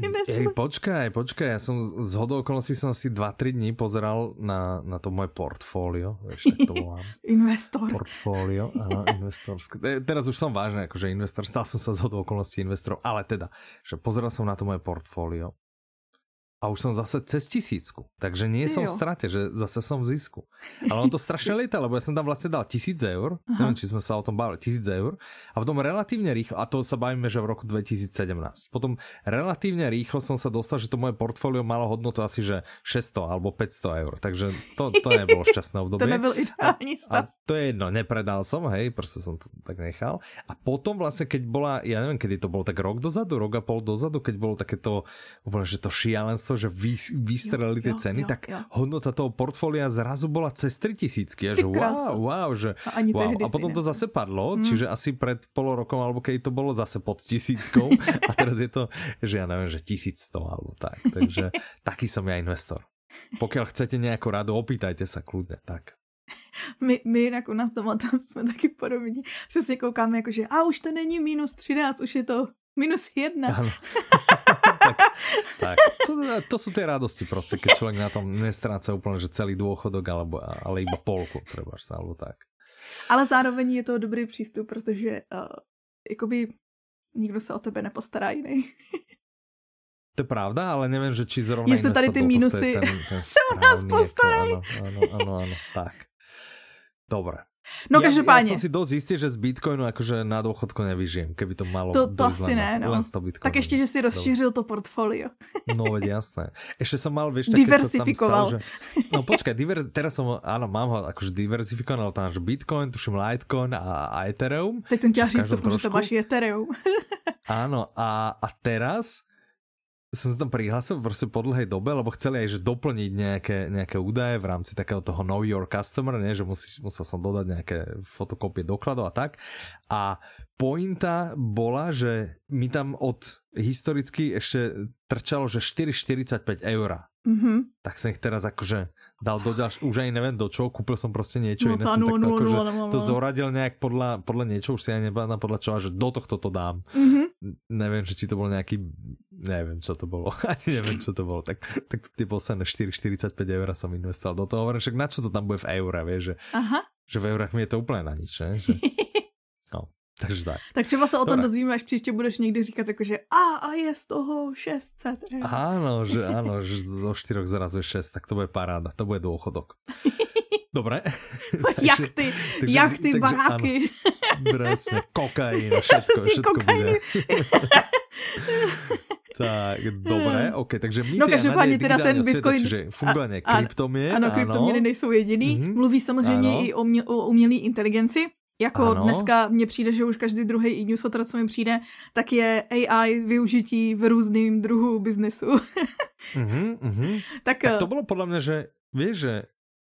nevyneslo. Ej, počkaj, počkaj, ja som z hodou okolností som asi dva tri dní pozeral na, na to moje portfólio, vieš, tak to volám. Investor. Portfólio, áno, investorské. Teraz už som vážne, akože investor, stal som sa z hodou okolností investorov, ale teda, že pozeral som na to moje portfólio a už som zase cez tisícku, takže nie Ty som jo. v strate, že zase som v zisku. Ale on to strašne lieta, lebo ja som tam vlastne dal tisíc eur, Aha. neviem, či sme sa o tom bavili, tisíc eur, a potom relatívne rýchlo, a to sa bavíme, že v roku dvetisícsedemnásť, potom relatívne rýchlo som sa dostal, že to moje portfólio malo hodnotu asi, že šesťsto alebo päťsto eur, takže to, to nebolo šťastné obdobie. To nebyl ideálny stav. A, a to je jedno, nepredal som, hej, proste som to tak nechal. A potom vlastne, keď bola, ja neviem, kedy to bolo, tak rok dozadu, rok a pol dozadu, keď bolo takéto, úplne, že to šialenstvo, že vy, vystrelili tie ceny, jo, tak jo. hodnota toho portfólia zrazu bola cez tri tisícky. Ty krásu. Wow, wow, že, a, ani wow. a potom to zase padlo, mm. čiže asi pred pol rokom, alebo keď to bolo zase pod tisíckou a teraz je to, že ja neviem, že tisícsto alebo tak. Takže taký som ja investor. Pokiaľ chcete nejakú radu, opýtajte sa kľudne, tak. My, my jinak u nás doma tam jsme taky podobní. Přesně koukáme jako, že a už to není minus třináct, už je to minus jedna. tak, tak. To, to sú tie radosti proste, keď človek na tom nestráca úplne, že celý dôchodok, alebo, ale iba polku, treba sa, alebo tak. Ale zároveň je to dobrý přístup, protože uh, jakoby nikdo se o tebe nepostará jiný. To je pravda, ale neviem, že či zrovna... Jestli tady ty mínusy se o nás postarají. Áno, áno, áno, áno, tak. Dobre. No, ja, ja som si dosť istý, že z Bitcoinu akože na dôchodku nevyžijem, keby to malo... To, to asi ne, no. Tak ešte, že si rozšířil to portfólio. No, veď jasné. Ešte som mal, vieš, tak keď sa tam stal, že... No, počkaj, divers... teraz som, áno, mám ho akože diverzifikovaný, ale tam že Bitcoin, tuším Litecoin a, a Ethereum. Teď som ťa říct, že to máš Ethereum. Áno, a, a teraz... som sa tam prihlásil proste po dlhej dobe, lebo chceli aj, že doplniť nejaké, nejaké údaje v rámci takého toho know your customer, nie? Že musí, musel som dodať nejaké fotokópie dokladov a tak. A pointa bola, že mi tam od historicky ešte trčalo, že štyri štyridsaťpäť eur. Mm-hmm. Tak som ich teraz akože dal do ďalších, už aj neviem do čoho, kúpil som proste niečo no, iné, tá, som no, takto no, akože no, no, no. to zoradil nejak podľa, podľa niečo, už si ja nepadám podľa čoho, že do tohto to dám. Mm-hmm. Neviem, že či to bol nejaký, neviem, čo to bolo, ani neviem, čo to bolo, tak, tak tie posledné štyri štyridsaťpäť eur som investoval do toho, hovorím, však na čo to tam bude v eurách, vieš, že, že v eurách mi je to úplne na nič, ne? Že... No. Takže tak. Tak třeba sa o tom Dobre. dozvíme, až příště budeš někdy říkat jakože a, a je z toho šesťsto eur. Áno, že áno, že zo štyroch zrazu je šesť, tak to bude paráda, to bude dôchodok. Dobre. Jachty, jachty, baráky. Presne, kokain, všetko, všetko bude. Tak, dobré, ok, takže my no, každopádně teda ten Bitcoin... Světa, čiže fungování kryptoměn. Ano, kryptoměny nejsou jediný. Mm-hmm. Mluví samozřejmě ano. i o, uměl, o umělé inteligenci. Jako ano. dneska mně přijde, že už každý druhý e-newsletter, co mi přijde, tak je á í využití v různým druhu biznesu. mm-hmm, mm-hmm. Tak, tak to bylo podle mě, že víš, že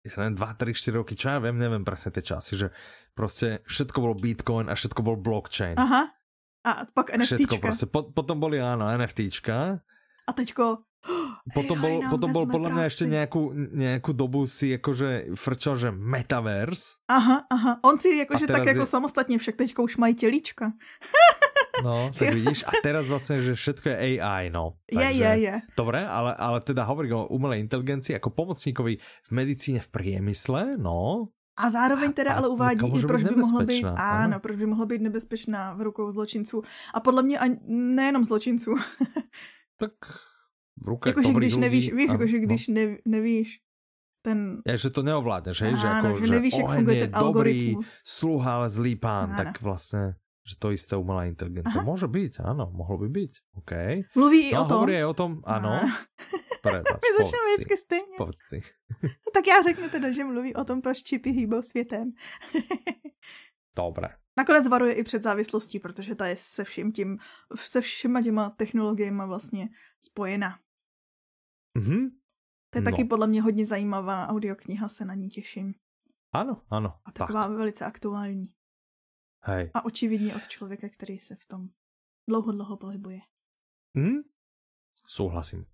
ja neviem, dva, tri, štyri roky, čo ja viem, neviem presne tie časy, že proste všetko bol Bitcoin a všetko bol blockchain. Aha. A pak NFTčka. Všetko proste. Potom boli, áno, NFTčka. A teďko... Potom bol, hey, potom bol podľa mňa práci. Ešte nejakú, nejakú dobu si akože frčal, že metaverse. Aha, aha. On si akože tak je... ako samostatne, však teďko už mají telička. No, tak vidíš. A teraz vlastne, že všetko je á í, no. Je, je, je. Dobre, ale, ale teda hovorím o umelej inteligencii ako pomocníkovi v medicíne, v priemysle, no. A zároveň teda a, ale uvádí i proč by mohla být, ano, ano, proč by mohla být nebezpečná v rukou zločinců. A podle mě ani, nejenom zločinců. Tak v rukách dobrých ľudí. Jakože když nevíš, víš, ano, jakože když no. ne, nevíš ten... Ja, že to neovládneš, hej, že ako, že, že nevíš, jak funguje ten algoritmus. Dobrý, sluha, ale zlý pán, ano. Tak vlastne, že to isté umelá inteligencia. Aha. Môže byť, áno, mohlo by byť, okej. Okay. Mluví no, o tom. Hovorí aj o tom, áno. Prepač, my začneme vždycky stejně. No, tak já řeknu teda, že mluví o tom, proč čipy hýbou světem. Dobré. Nakonec varuje i před závislostí, protože ta je se vším tím, se všema těma technologiemi vlastně spojena. Mm-hmm. To je no. taky podle mě hodně zajímavá audiokniha, se na ní těším. Ano, ano. A taková tak. velice aktuální. Hej. A očividně od člověka, který se v tom dlouho, dlouho pohybuje. Mm? Souhlasím.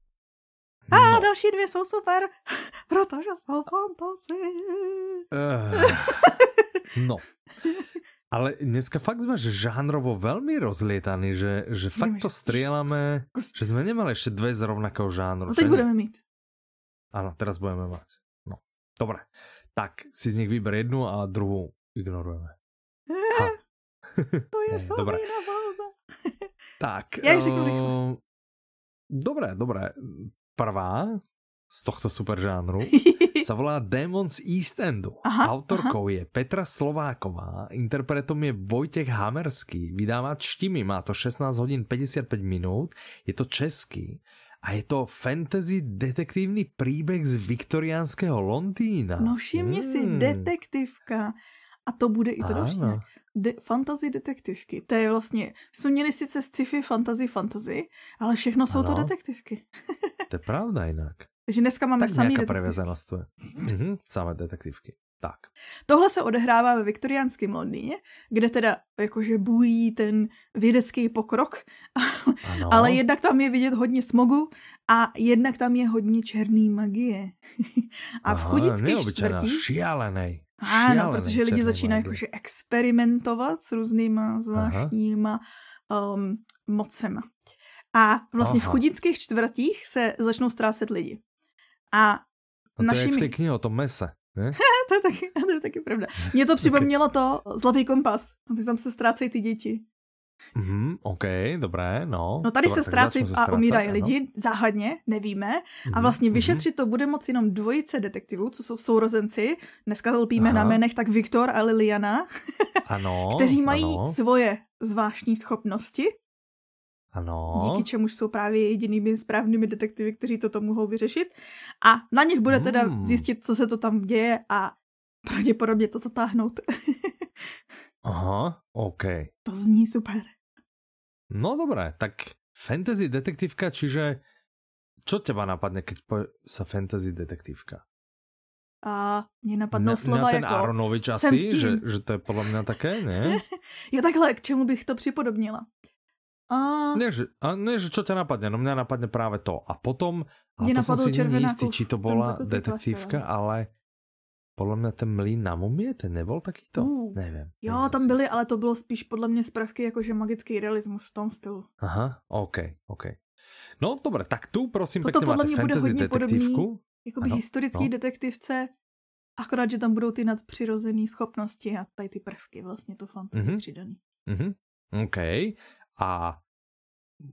No. A další dvě jsou super, protože jsou fantasy. Uh, no. Ale dneska fakt sme že žánrovo veľmi rozlietaní, že, že fakt to strieľame, že sme nemali ešte dve z rovnakého žánru. No teď budeme mít. Áno, teraz budeme mať. No, dobre. Tak si z nich vyber jednu a druhú ignorujeme. Ha. To je sobrina voľba. Tak. Ja ešte rýchlo. Dobre, dobre. Prvá z tohto super žánru sa volá Demon z East Endu. Aha, autorkou aha. je Petra Slováková, interpretom je Vojtech Hamerský, vydávač Štimi, má to šestnásť hodín päťdesiatpäť minút, je to český a je to fantasy detektívny príbeh z viktoriánskeho Londýna. No všimni hmm. si, detektivka. A to bude i to další. De- fantasy detektivky. To je vlastně, jsme měli sice sci-fi, fantasy, fantasy, ale všechno jsou ano. to detektivky. To je pravda jinak. Takže dneska máme tak samý detektivky. Tak nějaká prevezenost to je. Mhm, samé detektivky. Tak. Tohle se odehrává ve viktoriánském Londýně, kde teda jakože bují ten vědecký pokrok, ano. ale jednak tam je vidět hodně smogu a jednak tam je hodně černý magie. A v chudických čtvrtích... Šialenej. Áno, pretože lidi začínají jakože experimentovat s různýma zvláštníma um, mocema. A vlastně Aha. v chudických čtvrtích se začnou ztrácet lidi. A to našimi... je jak v té knihy o tom mese, ne? To je taky, to je taky pravda. Mně to připomnělo to Zlatý kompas, protože tam se ztrácejí ty děti. Mm, OK, dobré, no. No tady dobré, se ztrácí a umírají lidi, záhadně, nevíme. A vlastně vyšetřit to bude moc jenom dvojice detektivů, co jsou sourozenci, dneska lpíme Aha. na jménech tak Viktor a Liliana, ano, kteří mají ano. svoje zvláštní schopnosti, ano. díky čemuž jsou právě jedinými správnými detektivy, kteří toto mohou vyřešit. A na nich bude teda mm. zjistit, co se to tam děje a pravděpodobně to zatáhnout. Aha, OK. To zní super. No dobré, tak fantasy detektívka, čiže čo teba napadne, keď poje sa fantasy detektívka? A mne napadnou slova jako... Mňa ten Aronovič asi, že, že to je podľa mňa také, nie? Jo takhle, k čemu bych to připodobnila? A... Nie, že, a nie, že čo ťa napadne, no mňa napadne práve to. A potom, ale to som si neistý, či to bola detektívka, ale... Podle mě ten mlýn na mumie, ten nebyl taky to? Uh, Nevím. Jo, tam byly, ale to bylo spíš podle mě zprávky jakože magický realismus v tom stylu. Aha, OK, OK. No dobré, tak tu prosím toto pěkně máte fantasy detektivku. Toto podle mě bude hodně podobný, jakoby ano, historický no. detektivce, akorát, že tam budou ty nadpřirozené schopnosti a tady ty prvky vlastně to fantasy mm-hmm. přidaný. Mm-hmm. OK. A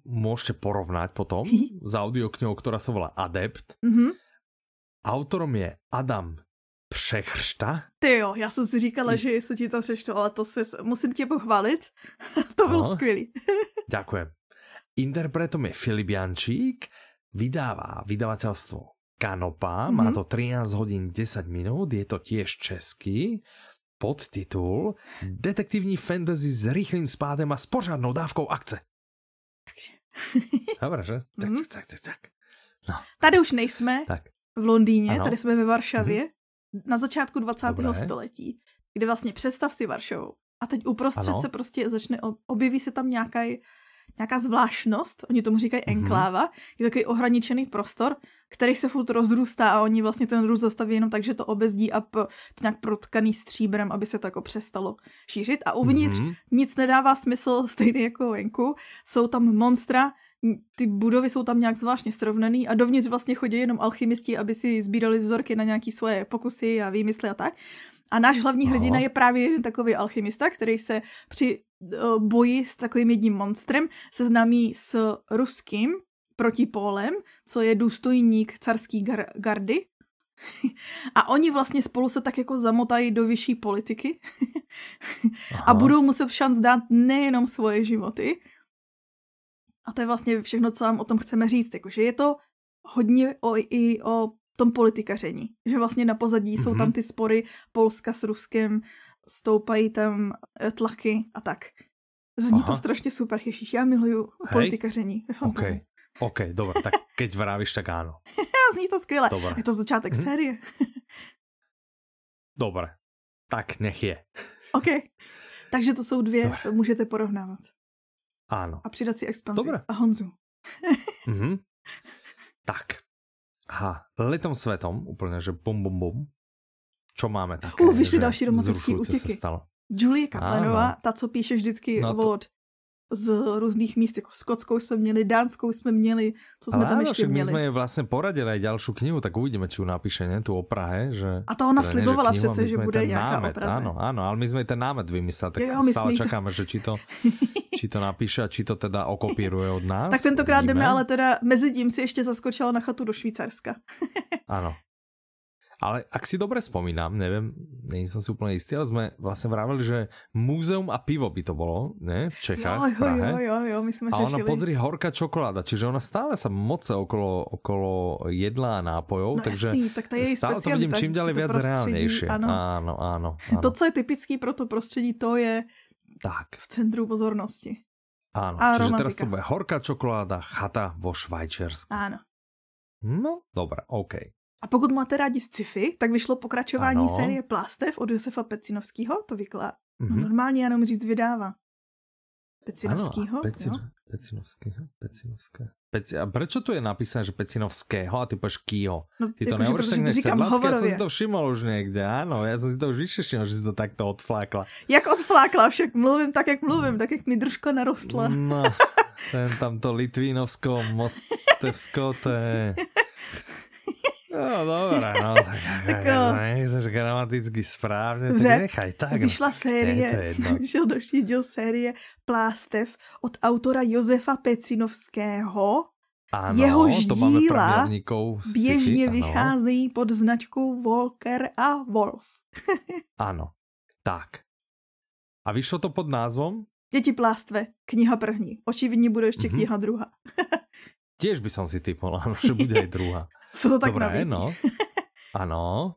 můžete porovnat potom s audioknihou, která se volá Adept. Mm-hmm. Autorom je Adam Přechršta? Ty jo, já jsem si říkala, že jestli ti to přečtu, ale to si, musím tě pochválit. To bylo no. skvělý. Ďakujem. Interpretom je Filip Jančík, vydává vydavateľstvo Kanopa, mm-hmm. má to trinásť hodín desať minút, je to tiež český, podtitul Detektivní fantasy s rýchlým spádem a s pořádnou dávkou akce. Dobre, že? Tak, mm-hmm. tak, tak, tak. No. Tady už nejsme tak. v Londýně, ano. tady jsme ve Varšavě. Mm-hmm. Na začátku dvacátého Dobré. století, kde vlastně představ si Varšavu a teď uprostřed ano. se prostě začne, objeví se tam nějaký nějaká zvláštnost, oni tomu říkají enkláva, je takový ohraničený prostor, který se furt rozrůstá a oni vlastně ten růst zastaví jenom tak, že to obezdí a to nějak protkaný stříbrem, aby se to jako přestalo šířit a uvnitř mm-hmm. nic nedává smysl, stejný jako venku, jsou tam monstra, ty budovy jsou tam nějak zvláštně srovnaný a dovnitř vlastně chodí jenom alchymisti, aby si sbírali vzorky na nějaké svoje pokusy a výmysly a tak. A náš hlavní hrdina je právě jeden takový alchymista, který se při boji s takovým jedním monstrem seznámí s ruským protipólem, co je důstojník carský gar- gardy. A oni vlastně spolu se tak jako zamotají do vyšší politiky a budou muset šanc dát nejenom svoje životy. A to je vlastně všechno, co vám o tom chceme říct. Jakože je to hodně o, i o tom politikaření. Že vlastně na pozadí mm-hmm. jsou tam ty spory Polska s Ruskem, stoupají tam tlaky a tak. Zní Aha. to strašně super. Ježíš, já miluju politikaření. Okay. OK, dobré. Tak keď vravíš, tak áno. Zní to skvěle. Dobre. Je to začátek mm-hmm. série. Dobré. Tak nech je. OK. Takže to jsou dvě, Dobre. To můžete porovnávat. Áno. A přidat si Expanzi Dobre. A Honzu. Mm-hmm. Tak. Aha, letom svetom, úplne, že bum, bum, bum. Čo máme také? U, vyšli další romantický útěky. Julie Kaplanová, ta, co píše vždycky no to... od z různých míst, jako skotskou jsme měli, dánskou jsme měli, co jsme ale tam áno, ještě měli. Ale my jsme je vlastně poradili aj další knihu, tak uvidíme, či ju napíše, ne, tu o Prahe. Že... A to ona slibovala knihu, přece, že bude nějaká o Praze. Áno, áno, ale my jsme ten námet vymysleli, tak jo, stále to... čakáme, že či to... či to napíše a či to teda okopíruje od nás. Tak tentokrát vníme. Jdeme, ale teda mezi tím si ještě zaskočila na chatu do Švýcarska. Áno. Ale ak si dobre spomínam, neviem, nie som si úplne istý, ale sme vlastne vraveli, že múzeum a pivo by to bolo, ne? V Čechách, v Prahe. Jo, jo, jo, my sme a ona, pozri, horká čokoláda, čiže ona stále sa moce okolo, okolo jedla a nápojov, no takže jasný, tak tá jej stále to vidím čím ďalej viac reálnejšie. Áno. Áno, áno, áno. To, co je typický pro to prostredí, to je tak. V centru pozornosti. Áno, a čiže romantika. Teraz to bude horká čokoláda, chata vo Švajčiarsku. Áno. No, dobré, OK. A pokud máte rádi sci-fi, tak vyšlo pokračování ano. série Plástev od Josefa Pecinovského, to vyklá. Mm-hmm. Normálně jenom říct vydává. Pecinovského, Pecin... jo? Pecinovského, Pecinovského. Peci... A prečo tu je napísané, že Pecinovského a ty povieš Kýho? No, ty to jako, že, protože říkám hovorově. Ja som si to všimol už niekde, áno, ja som si to už vyšešil, že si to takto odflákla. Jak odflákla, však mluvím tak, jak mluvím, tak jak mi držko narostla. No, ten tamto Litvínovsko, Mostevsko, to je... No, dobré, no, tak, tak ja, ja, nechceš gramaticky správne, tak nechaj tak. Vyšla série, je vyšiel další díl série Plástev od autora Josefa Pecinovského. Ano, jehož díla běžně ano. vycházejí pod značkou Walker a Wolf. Ano, tak. A vyšlo to pod názvom? Děti plástve, kniha první. Očividně bude ještě mm-hmm. kniha druhá. Tiež by som si typol, že bude aj druhá. Sú to tak navíc. No. Ano.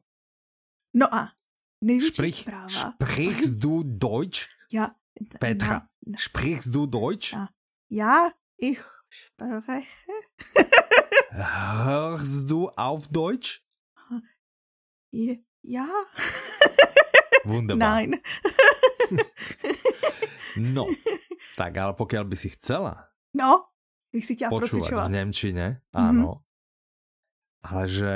No a největší správa. Sprichst du Deutsch? Ja. Petra, na, na, sprichst du Deutsch? Na, ja, ich spreche. Hörst du auf Deutsch? Ja. Wunderbar. Nein. No, tak ale pokiaľ by si chcela. No. Si počúvať v nemčine, áno. Mm-hmm. Ale že,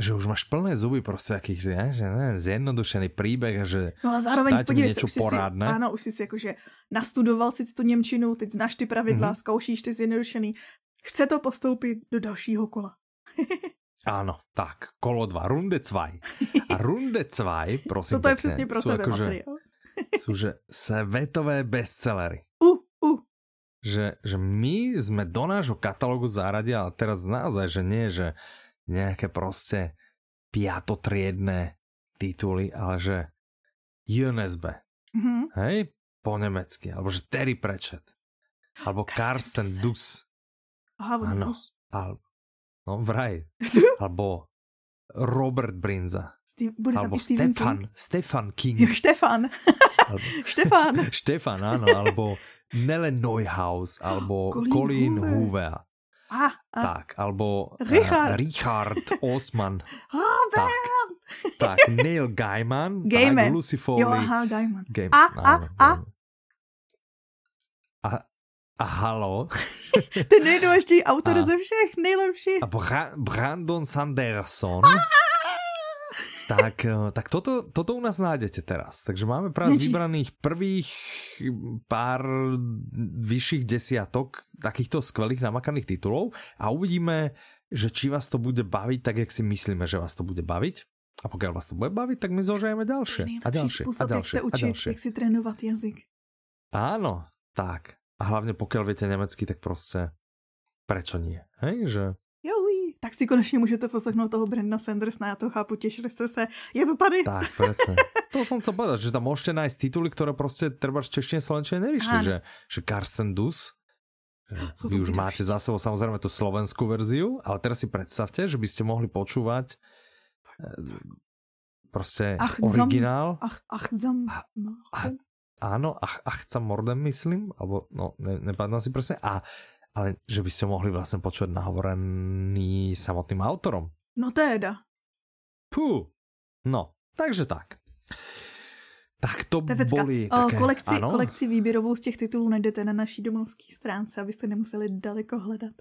že už máš plné zuby proste akých, že, že ne, zjednodušený príbeh a že no ale zároveň podívej sa, už si, áno, už si si akože nastudoval si tú nemčinu, teď znáš ty pravidlá, mm-hmm. skoušíš ty zjednodušený. Chce to postúpiť do dalšího kola. Áno, tak, kolo dva, runde zwei. A runde zwei, prosím pekne. To je presne pro tebe materiál. Sú že svetové bestsellery. U, u. Že, že my sme do nášho katalógu zaradia, ale teraz naozaj, že nie, že nejaké proste piatotriedné tituly, ale že J N S B, mm-hmm. hej, po nemecky, alebo že Terry Pratchett, alebo Karsten Dus, áno, alebo, no vraj, alebo Robert Brinza, Steve, alebo Stefan, Stefan King. Jo, Stefan. Albo, Štefán. Štefán, áno, alebo Nele Neuhaus, alebo oh, Colin Hoover. Ah, ah, tak, alebo Richard, uh, Richard Osman. Robert! Tak, tak Neil Gaiman. Gaiman. Tak, Lucy Foley. Jo, aha, Gaiman. Gaiman. A, áno, a, áno. a, a. a halo. Ten nejdůležitější autor a, ze všech, nejlepší. A Bra- Brandon Sanderson. Tak, tak toto, toto u nás nájdete teraz. Takže máme práve vybraných prvých pár vyšších desiatok takýchto skvelých namakaných titulov a uvidíme, že či vás to bude baviť tak, jak si myslíme, že vás to bude baviť. A pokiaľ vás to bude baviť, tak my zožijeme ďalšie. A ďalšie, spôsob, a ďalšie, jak sa učiť, jak si trénovať jazyk. Áno, tak. A hlavne pokiaľ viete nemecky, tak proste prečo nie? Hej, že... Tak si konečně můžete poslechnout toho Brandona Sandersona, já to chápu, těšili jste se, je to tady. Tak, presne. To som chcel povedať, že tam môžete nájsť tituly, ktoré proste treba v češtine slovenčine nevyšli, že, že Karsten Dus, vy už máte za sebou samozrejme tú slovenskú verziu, ale teraz si predstavte, že by ste mohli počúvať proste ach, originál. Ach, ach, zam. A, a, áno, ach, ach, zam mordem myslím, alebo no, ne, nepadám si presne, a ale že by ste mohli vlastne počuť nahovorený samotným autorom. No teda. Pú. No, takže tak. Tak to Tevecka. Boli také... Kolekci, kolekci výběrovou z těch titulů najdete na naší domovské stránce, abyste nemuseli daleko hledat.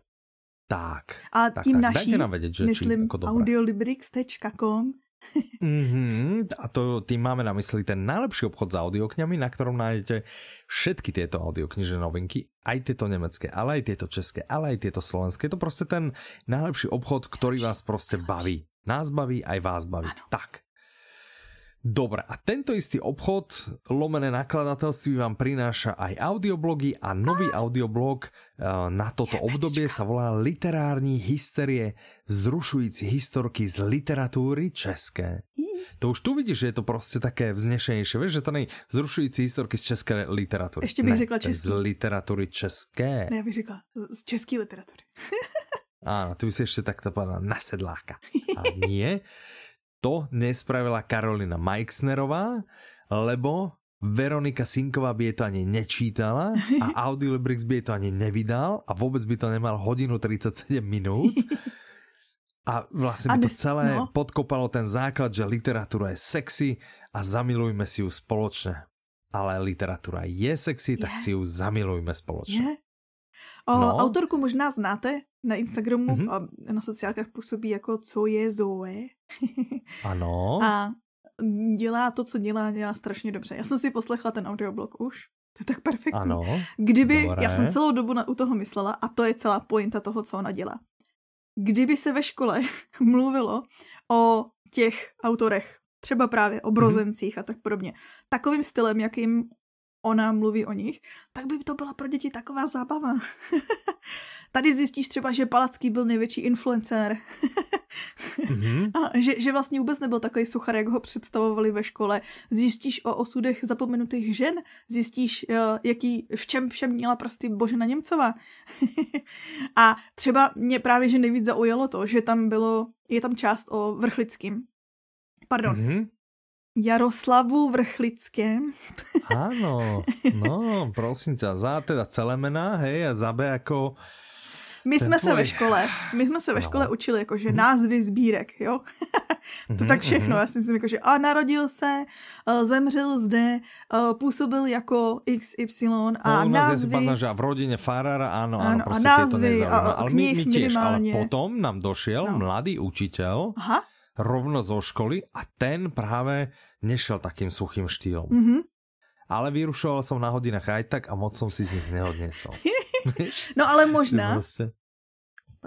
Tak. A tak, tím tak, naší, vedieť, že myslím, audiolibrix dot com mm-hmm, a to, tým máme na mysli ten najlepší obchod s audiokňami, na ktorom nájdete všetky tieto audioknižné novinky, aj tieto nemecké, ale aj tieto české, ale aj tieto slovenské. Je to proste ten najlepší obchod, ktorý vás proste baví. Nás baví, aj vás baví. Ano. Tak. Dobre, a tento istý obchod lomené nakladatelství vám prináša aj audioblogy a nový audioblog na toto obdobie sa volá Literární hysterie, vzrušujúci historky z literatúry české. To už tu vidíš, že je to proste také vznešenejšie, vieš, že to nie je vzrušujúci historky z české literatúry. Ešte bych ne, řekla český. Z literatúry české. Ne, bych řekla z české literatúry. Áno, ty by si ešte takto povedala na sedláka. A nie... To nespravila Karolina Majksnerová, lebo Veronika Sinková by je to ani nečítala a Audiolibrix by je to ani nevydal a vôbec by to nemal hodinu tridsaťsedem minút. A vlastne by to celé no. podkopalo ten základ, že literatúra je sexy a zamilujme si ju spoločne. Ale literatúra je sexy, tak yeah. si ju zamilujme spoločne. Yeah. O, no. Autorku možná znáte na Instagramu mm-hmm. a na sociálkách působí jako co je Zoe. Ano. A dělá to, co dělá, dělá strašně dobře. Já jsem si poslechla ten audioblog už. To je tak perfektní. Ano. Kdyby, Dobré. Já jsem celou dobu na, u toho myslela a to je celá pointa toho, co ona dělá. Kdyby se ve škole mluvilo o těch autorech, třeba právě o brozencích mm-hmm. a tak podobně, takovým stylem, jakým ona mluví o nich, tak by to byla pro děti taková zábava. Tady zjistíš třeba, že Palacký byl největší influencer. mm-hmm. A že, že vlastně vůbec nebyl takový suchar, jak ho představovali ve škole. Zjistíš o osudech zapomenutých žen, zjistíš, jaký, v čem všem měla prsty Božena Němcová. A třeba mě právě, že nejvíc zaujalo to, že tam bylo, je tam část o Vrchlickým. Pardon. Mm-hmm. Jaroslavu Vrchlickém. Áno, no, prosím ťa, za teda celé mená, hej, a za B ako... My sme sa ve škole, my sme sa ve škole no. učili akože názvy sbírek, jo? To tak všechno, já si myslím, jakože a narodil se, zemřel zde, působil jako iks ypsilon a no, názvy... Padná, že v rodine Farára, áno, áno, áno a názvy a, a knih minimálne. Ale potom nám došiel no. mladý učiteľ, aha. rovno zo školy a ten práve nešiel takým suchým štýlom. Mm-hmm. Ale vyrušoval som na hodinách aj tak a moc som si z nich neodnesol. No ale možná,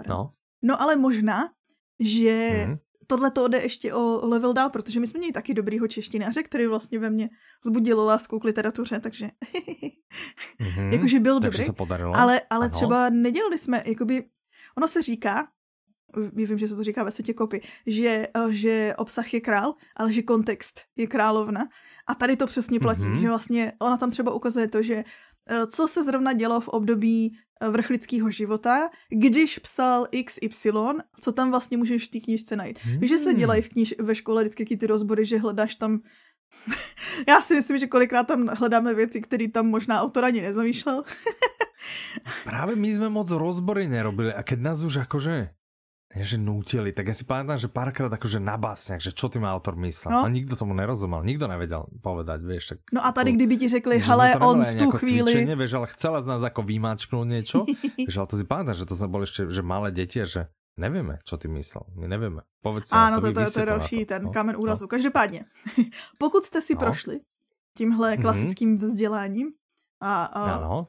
no. no ale možná, že mm-hmm. tohle to jde ještě o level dál, protože my jsme měli taky dobrýho češtináře, který vlastně ve mně vzbudil lásku k literatuře, takže mm-hmm. jakože byl takže dobrý. Se podarilo. Ale, ale třeba nedělali jsme, jakoby, ono se říká, já vím, že se to říká ve světě kopy, že, že obsah je král, ale že kontext je královna. A tady to přesně platí, mm-hmm. že vlastně ona tam třeba ukazuje to, že co se zrovna dělo v období Vrchlického života, když psal iks ypsilon, co tam vlastně můžeš v té knižce najít. Mm-hmm. Že se dělají v kniž, ve škole vždycky ty rozbory, že hledáš tam... Já si myslím, že kolikrát tam hledáme věci, které tam možná autor ani nezamýšlel. Právě my jsme moc rozbory nerobili a keď nás už jakože... nie že nútili, tak ja si pamätám, že párkrát akože na básniach, že čo tým autor myslel. No. A nikto tomu nerozumel, nikdo nevedel povedať, vieš. Tak, no a tady, kdyby ti řekli, hele, on v tú chvíli. Cvičenie, vieš, ale chcela z nás ako vymáčknúť niečo, vieš, ale to si pamätám, že to sme boli ešte, že malé deti, že nevieme, čo ty myslel, my nevieme. Povedz sa, áno, to, to, to je další ten no, kamen úrazu. No. Každopádně, pokud jste si no. prošli tímhle klasickým vzděláním, a, a ano.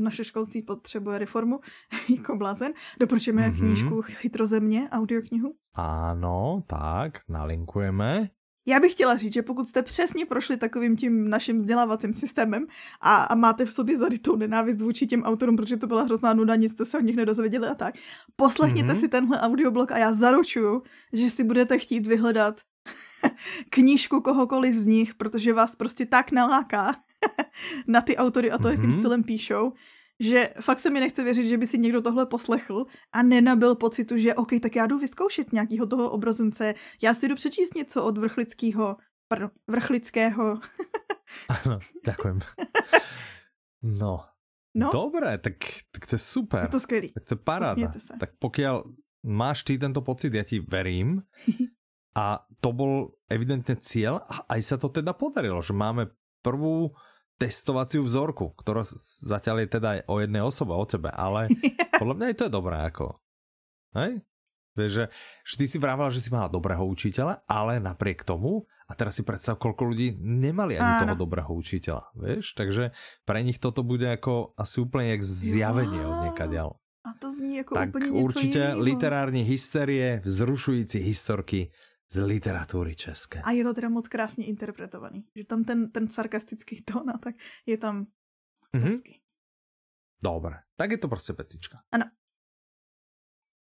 naše školství potřebuje reformu, jako blázen. Doporučujeme mm-hmm. knížku Chytrozemě, audioknihu. Ano, tak, nalinkujeme. Já bych chtěla říct, že pokud jste přesně prošli takovým tím naším vzdělávacím systémem a, a máte v sobě zarytou nenávist vůči těm autorům, protože to byla hrozná nuda, nic jste se od nich nedozvěděli a tak, poslechněte mm-hmm. si tenhle audioblog a já zaručuju, že si budete chtít vyhledat knížku kohokoliv z nich, protože vás prostě tak naláká na ty autory a to, jakým mm-hmm. stylem píšou, že fakt se mi nechce věřit, že by si někdo tohle poslechl a nenabil pocitu, že OK, tak já jdu vyzkoušet nějakýho toho obrozence, já si jdu přečíst něco od vrchlického, pardon, vrchlického. Ano, ďakujem. No, no? Dobré, tak, tak to je super. Je to skvělý. Tak to je paráda. Tak pokiaľ máš ty tento pocit, já ti verím. A to bol evidentne cieľ a aj sa to teda podarilo, že máme prvú testovaciu vzorku, ktorá zatiaľ je teda aj o jednej osobe, o tebe, ale podľa mňa aj to je dobré, ako, hej? Vieš, že, že ty si vravala, že si mala dobrého učiteľa, ale napriek tomu, a teraz si predstav, koľko ľudí nemali ani Áno. toho dobrého učiteľa, vieš? Takže pre nich toto bude ako asi úplne jak zjavenie od niekadiaľ. A to zní ako tak úplne niečo iného. Tak určite literárne hysterie, vzrušujúci historky z literatúry české. A je to teda moc krásne interpretovaný. Že tam ten, ten sarkastický tón a tak je tam hezky. Mm-hmm. Dobre, tak je to proste pecička. Áno.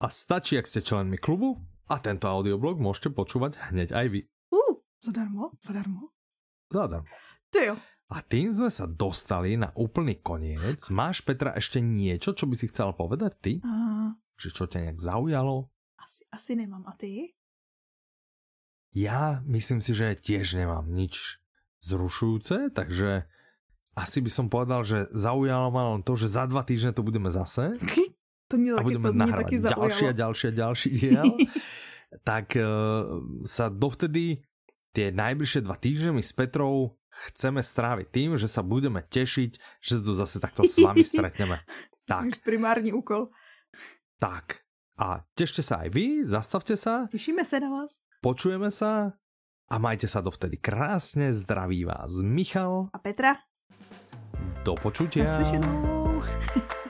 A stačí, ak ste členmi klubu a tento audioblog môžete počúvať hneď aj vy. Ú, zadarmo, zadarmo. Zadarmo. Ty jo. A tým sme sa dostali na úplný koniec. Máš, Petra, ešte niečo, čo by si chcela povedať ty? Uh, že čo ťa nejak zaujalo? Asi, asi nemám. A ty? Ja myslím si, že tiež nemám nič zrušujúce, takže asi by som povedal, že zaujalo ma len to, že za dva týždne to budeme zase. To mne a budeme nahrávať ďalší a ďalší a ďalší diel. Tak uh, sa dovtedy tie najbližšie dva týždne s Petrou chceme stráviť tým, že sa budeme tešiť, že sa tu zase takto s vami stretneme. Tak. Primárny úkol. Tak. A tešte sa aj vy, zastavte sa. Tešíme sa na vás. Počujeme sa a majte sa dovtedy krásne. Zdraví vás Michal a Petra. Do počutia. Naslyšenou.